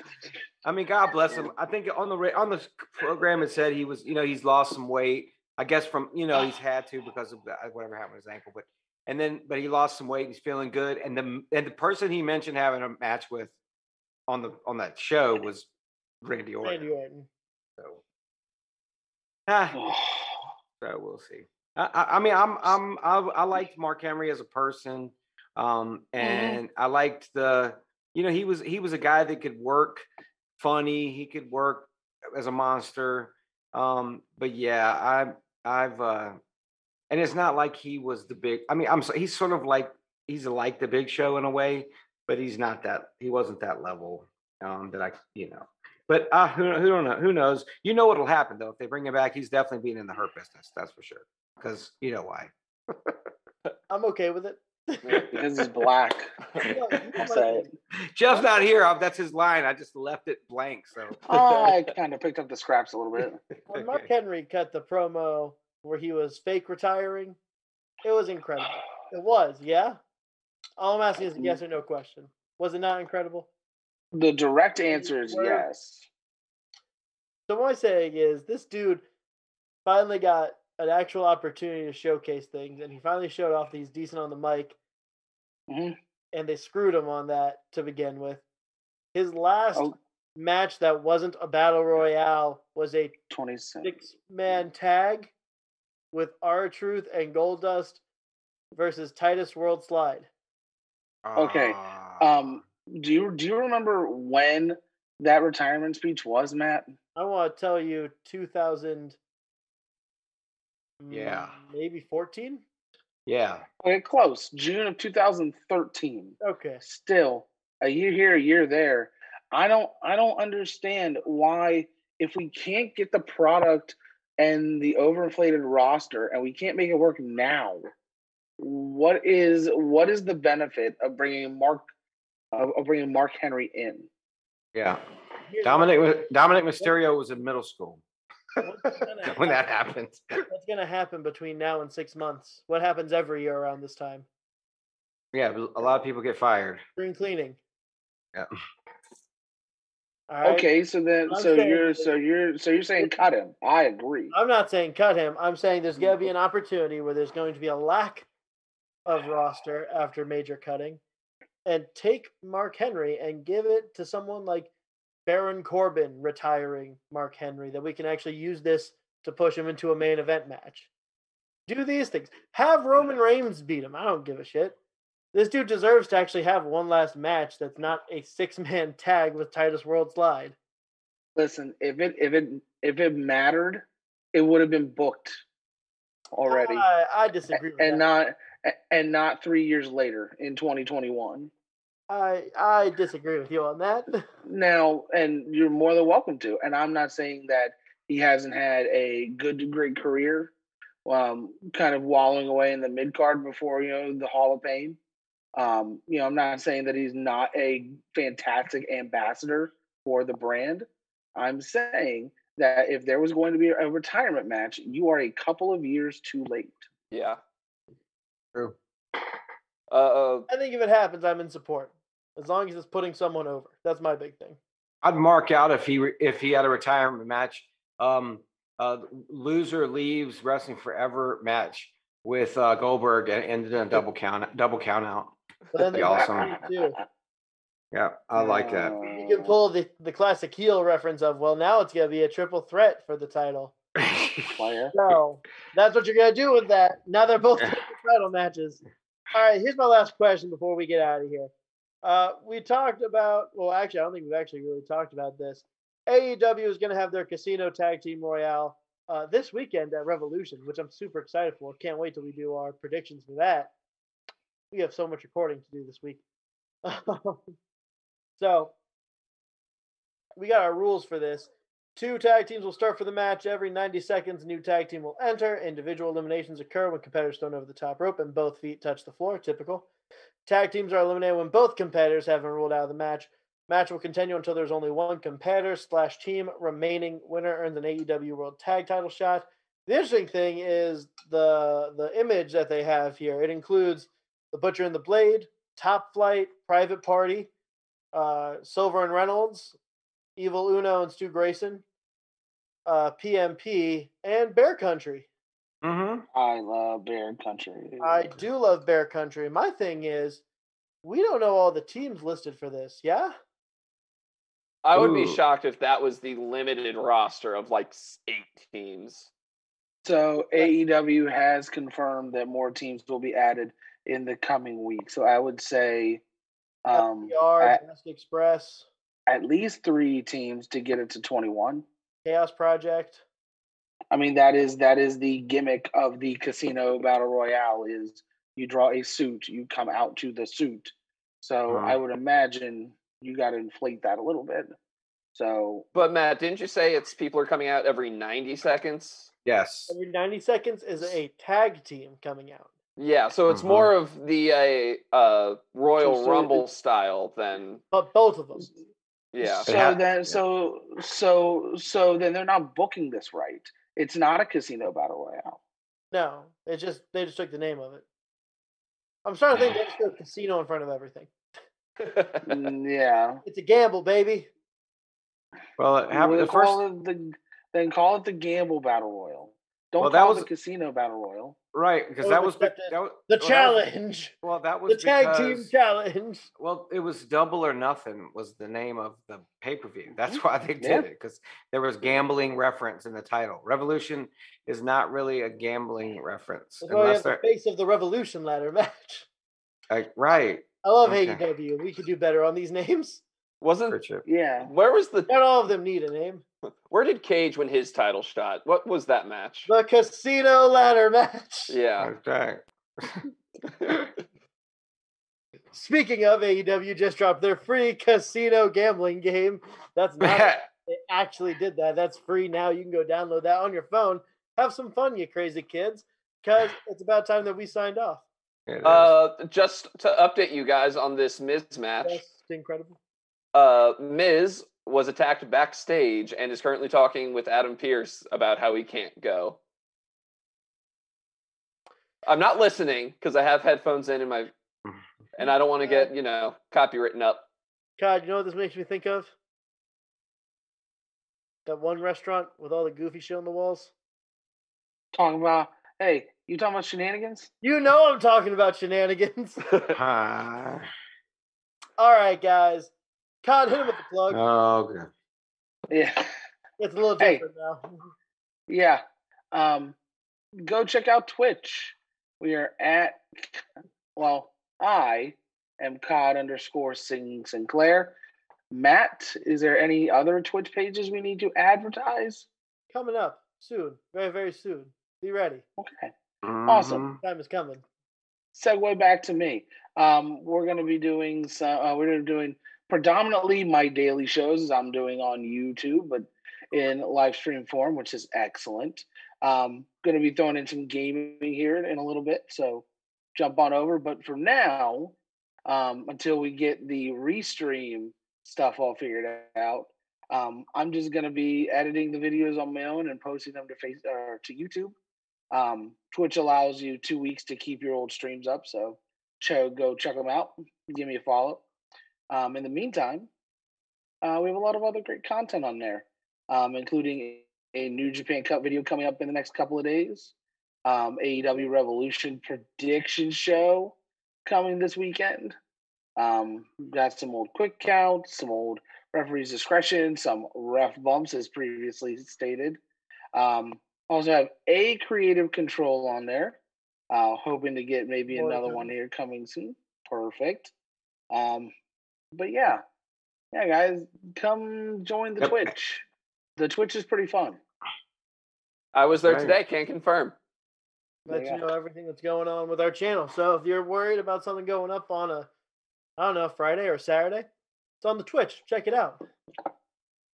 I mean, God bless him. I think on the on the program it said he was, you know, he's lost some weight. I guess from, you know, he's had to because of whatever happened with his ankle, but, and then, but he lost some weight and he's feeling good. And the, and the person he mentioned having a match with on the, on that show was Randy Orton. Randy Orton. So, ah, so we'll see. I, I, I mean, I'm, I'm, I, I liked Mark Henry as a person. Um, and mm-hmm. I liked the, you know, he was, he was a guy that could work funny. He could work as a monster. Um, but yeah, I, I've, uh, and it's not like he was the big, I mean, I'm so he's sort of like, he's like the Big Show in a way, but he's not that, he wasn't that level, um, that I, you know, but uh, who, who don't know, who knows, you know, what'll happen though. If they bring him back, he's definitely being in the Hurt business. That's for sure. Cause you know why. I'm okay with it. Because he's black. So, Jeff's not here. That's his line. I just left it blank. So I kind of picked up the scraps a little bit. When Mark Henry cut the promo where he was fake retiring. It was incredible. It was, yeah? All I'm asking is a yes or no question. Was it not incredible? The direct answer is yes. So what I'm saying is this dude finally got an actual opportunity to showcase things, and he finally showed off that he's decent on the mic. Mm-hmm. And they screwed him on that to begin with. His last oh. match that wasn't a battle royale was a twenty-six man tag with R-Truth and Goldust versus Titus World Slide. Okay. Um, do you do you remember when that retirement speech was, Matt? I want to tell you two thousand. Yeah. Maybe fourteen? Yeah. Okay, close. June of two thousand thirteen. Okay. Still a year here, a year there. I don't I don't understand why, if we can't get the product and the overinflated roster and we can't make it work now, what is what is the benefit of bringing Mark of, of bringing Mark Henry in? Yeah. Dominic Dominic Mysterio was in middle school when that happened. What's going to happen between now and six months? What happens every year around this time? Yeah, a lot of people get fired. Spring cleaning. Yeah. All right. Okay, so then, I'm so you're, so you're, so you're saying cut him. I agree. I'm not saying cut him. I'm saying there's going to be an opportunity where there's going to be a lack of roster after major cutting, and take Mark Henry and give it to someone like Baron Corbin retiring Mark Henry, that we can actually use this to push him into a main event match. Do these things. Have Roman Reigns beat him. I don't give a shit. This dude deserves to actually have one last match that's not a six-man tag with Titus World Slide. Listen, if it if it if it mattered, it would have been booked already. I, I disagree. With and that. not and not three years later in twenty twenty-one. I I disagree with you on that. Now, and you're more than welcome to. And I'm not saying that he hasn't had a good to great career, um, kind of wallowing away in the mid card before, you know, the Hall of Fame. Um, you know, I'm not saying that he's not a fantastic ambassador for the brand. I'm saying that if there was going to be a retirement match, you are a couple of years too late. Yeah. True. Uh, I think if it happens, I'm in support. As long as it's putting someone over. That's my big thing. I'd mark out if he re- if he had a retirement match. Um, uh, loser leaves Wrestling Forever match with uh, Goldberg and ended in a double count, double count out. That'd be awesome. Yeah, I like that. You can pull the, the classic heel reference of, well, now it's going to be a triple threat for the title. So that's what you're going to do with that. Now they're both title matches. All right, here's my last question before we get out of here. Uh, we talked about, well, actually, I don't think we've actually really talked about this. A E W is going to have their Casino Tag Team Royale uh, this weekend at Revolution, which I'm super excited for. Can't wait till we do our predictions for that. We have so much recording to do this week. So we got our rules for this. Two tag teams will start for the match. Every ninety seconds, a new tag team will enter. Individual eliminations occur when competitors thrown over the top rope and both feet touch the floor. Typical. Tag teams are eliminated when both competitors have been ruled out of the match. Match will continue until there's only one competitor slash team remaining. Winner earns an A E W World Tag Title shot. The interesting thing is the the image that they have here. It includes the Butcher and the Blade, Top Flight, Private Party, uh, Silver and Reynolds, Evil Uno and Stu Grayson, uh, P M P, and Bear Country. Mm-hmm. I love Bear Country. I do love Bear Country. My thing is, we don't know all the teams listed for this, yeah? I would Ooh. be shocked if that was the limited roster of like eight teams. So A E W has confirmed that more teams will be added in the coming week. So I would say um, F D R, at, Best Express, at least three teams to get it to twenty-one. Chaos Project. I mean, that is that is the gimmick of the Casino Battle Royale is you draw a suit, you come out to the suit. So right. I would imagine you got to inflate that a little bit. So, but Matt, didn't you say it's people are coming out every ninety seconds? Yes. Every ninety seconds is a tag team coming out. Yeah, so it's mm-hmm. more of the uh, uh, Royal so, so Rumble style than. But both of them. Yeah. So yeah. then, so so so then they're not booking this right. It's not a Casino Battle Royale. No, it's just they just took the name of it. I'm starting to think they just put a casino in front of everything. Yeah, it's a gamble, baby. Well, it happened the first. Call it the, then call it the Gamble Battle Royal. Don't well, call that was... it the Casino Battle Royal. Right, because that, that was the challenge. Well, that was the tag because, team challenge. Well, it was Double or Nothing was the name of the pay per view. That's why they did yeah. it, because there was gambling reference in the title. Revolution is not really a gambling reference. That's why we have the face of the Revolution ladder match. I, right. I love okay. A E W. We could do better on these names. Wasn't yeah? Where was the? Not all of them need a name. Where did Cage win his title shot? What was that match? The Casino Ladder match. Yeah. Okay. Speaking of, A E W just dropped their free casino gambling game. That's not they actually did that. That's free now. You can go download that on your phone. Have some fun, you crazy kids, because it's about time that we signed off. Uh, just to update you guys on this Miz match. That's incredible. Uh, Miz was attacked backstage and is currently talking with Adam Pearce about how he can't go. I'm not listening because I have headphones in, in my, and I don't want to get, you know, copywritten up. God, you know what this makes me think of? That one restaurant with all the goofy shit on the walls. Talking about, hey, you talking about Shenanigans? You know I'm talking about Shenanigans. uh... All right, guys. Con, hit him with the plug. Oh, okay. Yeah. It's a little different hey. now. Yeah. Um, go check out Twitch. We are at, well, I am Cod underscore Sing Sinclair. Matt, is there any other Twitch pages we need to advertise? Coming up soon. Very, very soon. Be ready. Okay. Mm-hmm. Awesome. Time is coming. Segue back to me. Um, we're going to be doing, some, uh, we're going to be doing, predominantly my daily shows I'm doing on YouTube, but in live stream form, which is excellent. Um, going to be throwing in some gaming here in a little bit, so jump on over. But for now, um, until we get the restream stuff all figured out, um, I'm just going to be editing the videos on my own and posting them to face or to YouTube. Um, Twitch allows you two weeks to keep your old streams up, so go check them out. Give me a follow. Um, in the meantime, uh, we have a lot of other great content on there, um, including a New Japan Cup video coming up in the next couple of days, um, A E W Revolution prediction show coming this weekend. Um, we've got some old quick counts, some old referee's discretion, some ref bumps, as previously stated. Um, also have a creative control on there, uh, hoping to get maybe another one here coming soon. Perfect. Um, But yeah, yeah, guys, come join the yep. Twitch. The Twitch is pretty fun. I was there right. today. Can't confirm. Let yeah. you know everything that's going on with our channel. So if you're worried about something going up on a, I don't know, Friday or Saturday, it's on the Twitch. Check it out.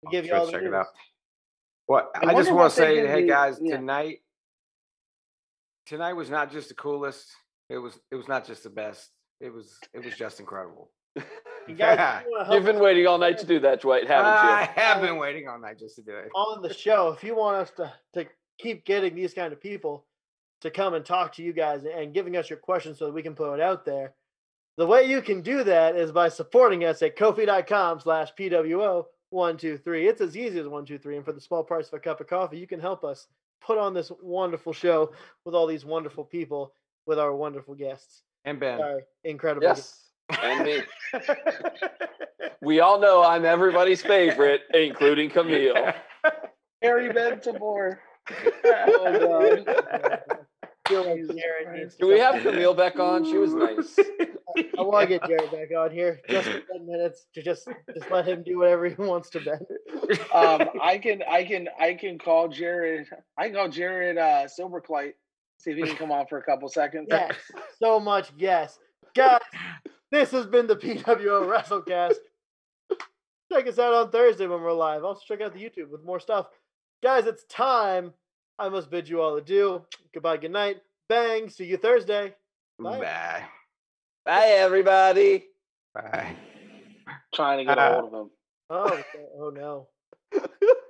We'll give Twitch, you all the check news. It out. What I, I just want to say, hey be, guys, yeah. tonight, tonight was not just the coolest. It was, it was not just the best. It was, it was just incredible. You guys, yeah. you You've been waiting all night to do that, Dwight, haven't you? I have been waiting all night just to do it. On the show, if you want us to, to keep getting these kind of people to come and talk to you guys and giving us your questions so that we can put it out there, the way you can do that is by supporting us at ko-fi dot com slash P W O one two three. It's as easy as one two three, and for the small price of a cup of coffee, you can help us put on this wonderful show with all these wonderful people, with our wonderful guests. And Ben. Sorry, incredible. Yes. And me. We all know I'm everybody's favorite, including Camille. Harry Bentamore. Oh, God. Do we have Camille back on? She was nice. I, I want to get Jared back on here just for ten minutes to just just let him do whatever he wants to. Ben, um, I can I can I can call Jared. I can call Jared uh, Silverclight. See if he can come on for a couple seconds. Yes, so much yes, guys. This has been the P W O Wrestlecast. Check us out on Thursday when we're live. Also, check out the YouTube with more stuff. Guys, it's time. I must bid you all adieu. Goodbye, good night. Bang. See you Thursday. Bye. Bye, Bye everybody. Bye. Trying to get a hold of them. Oh, oh no.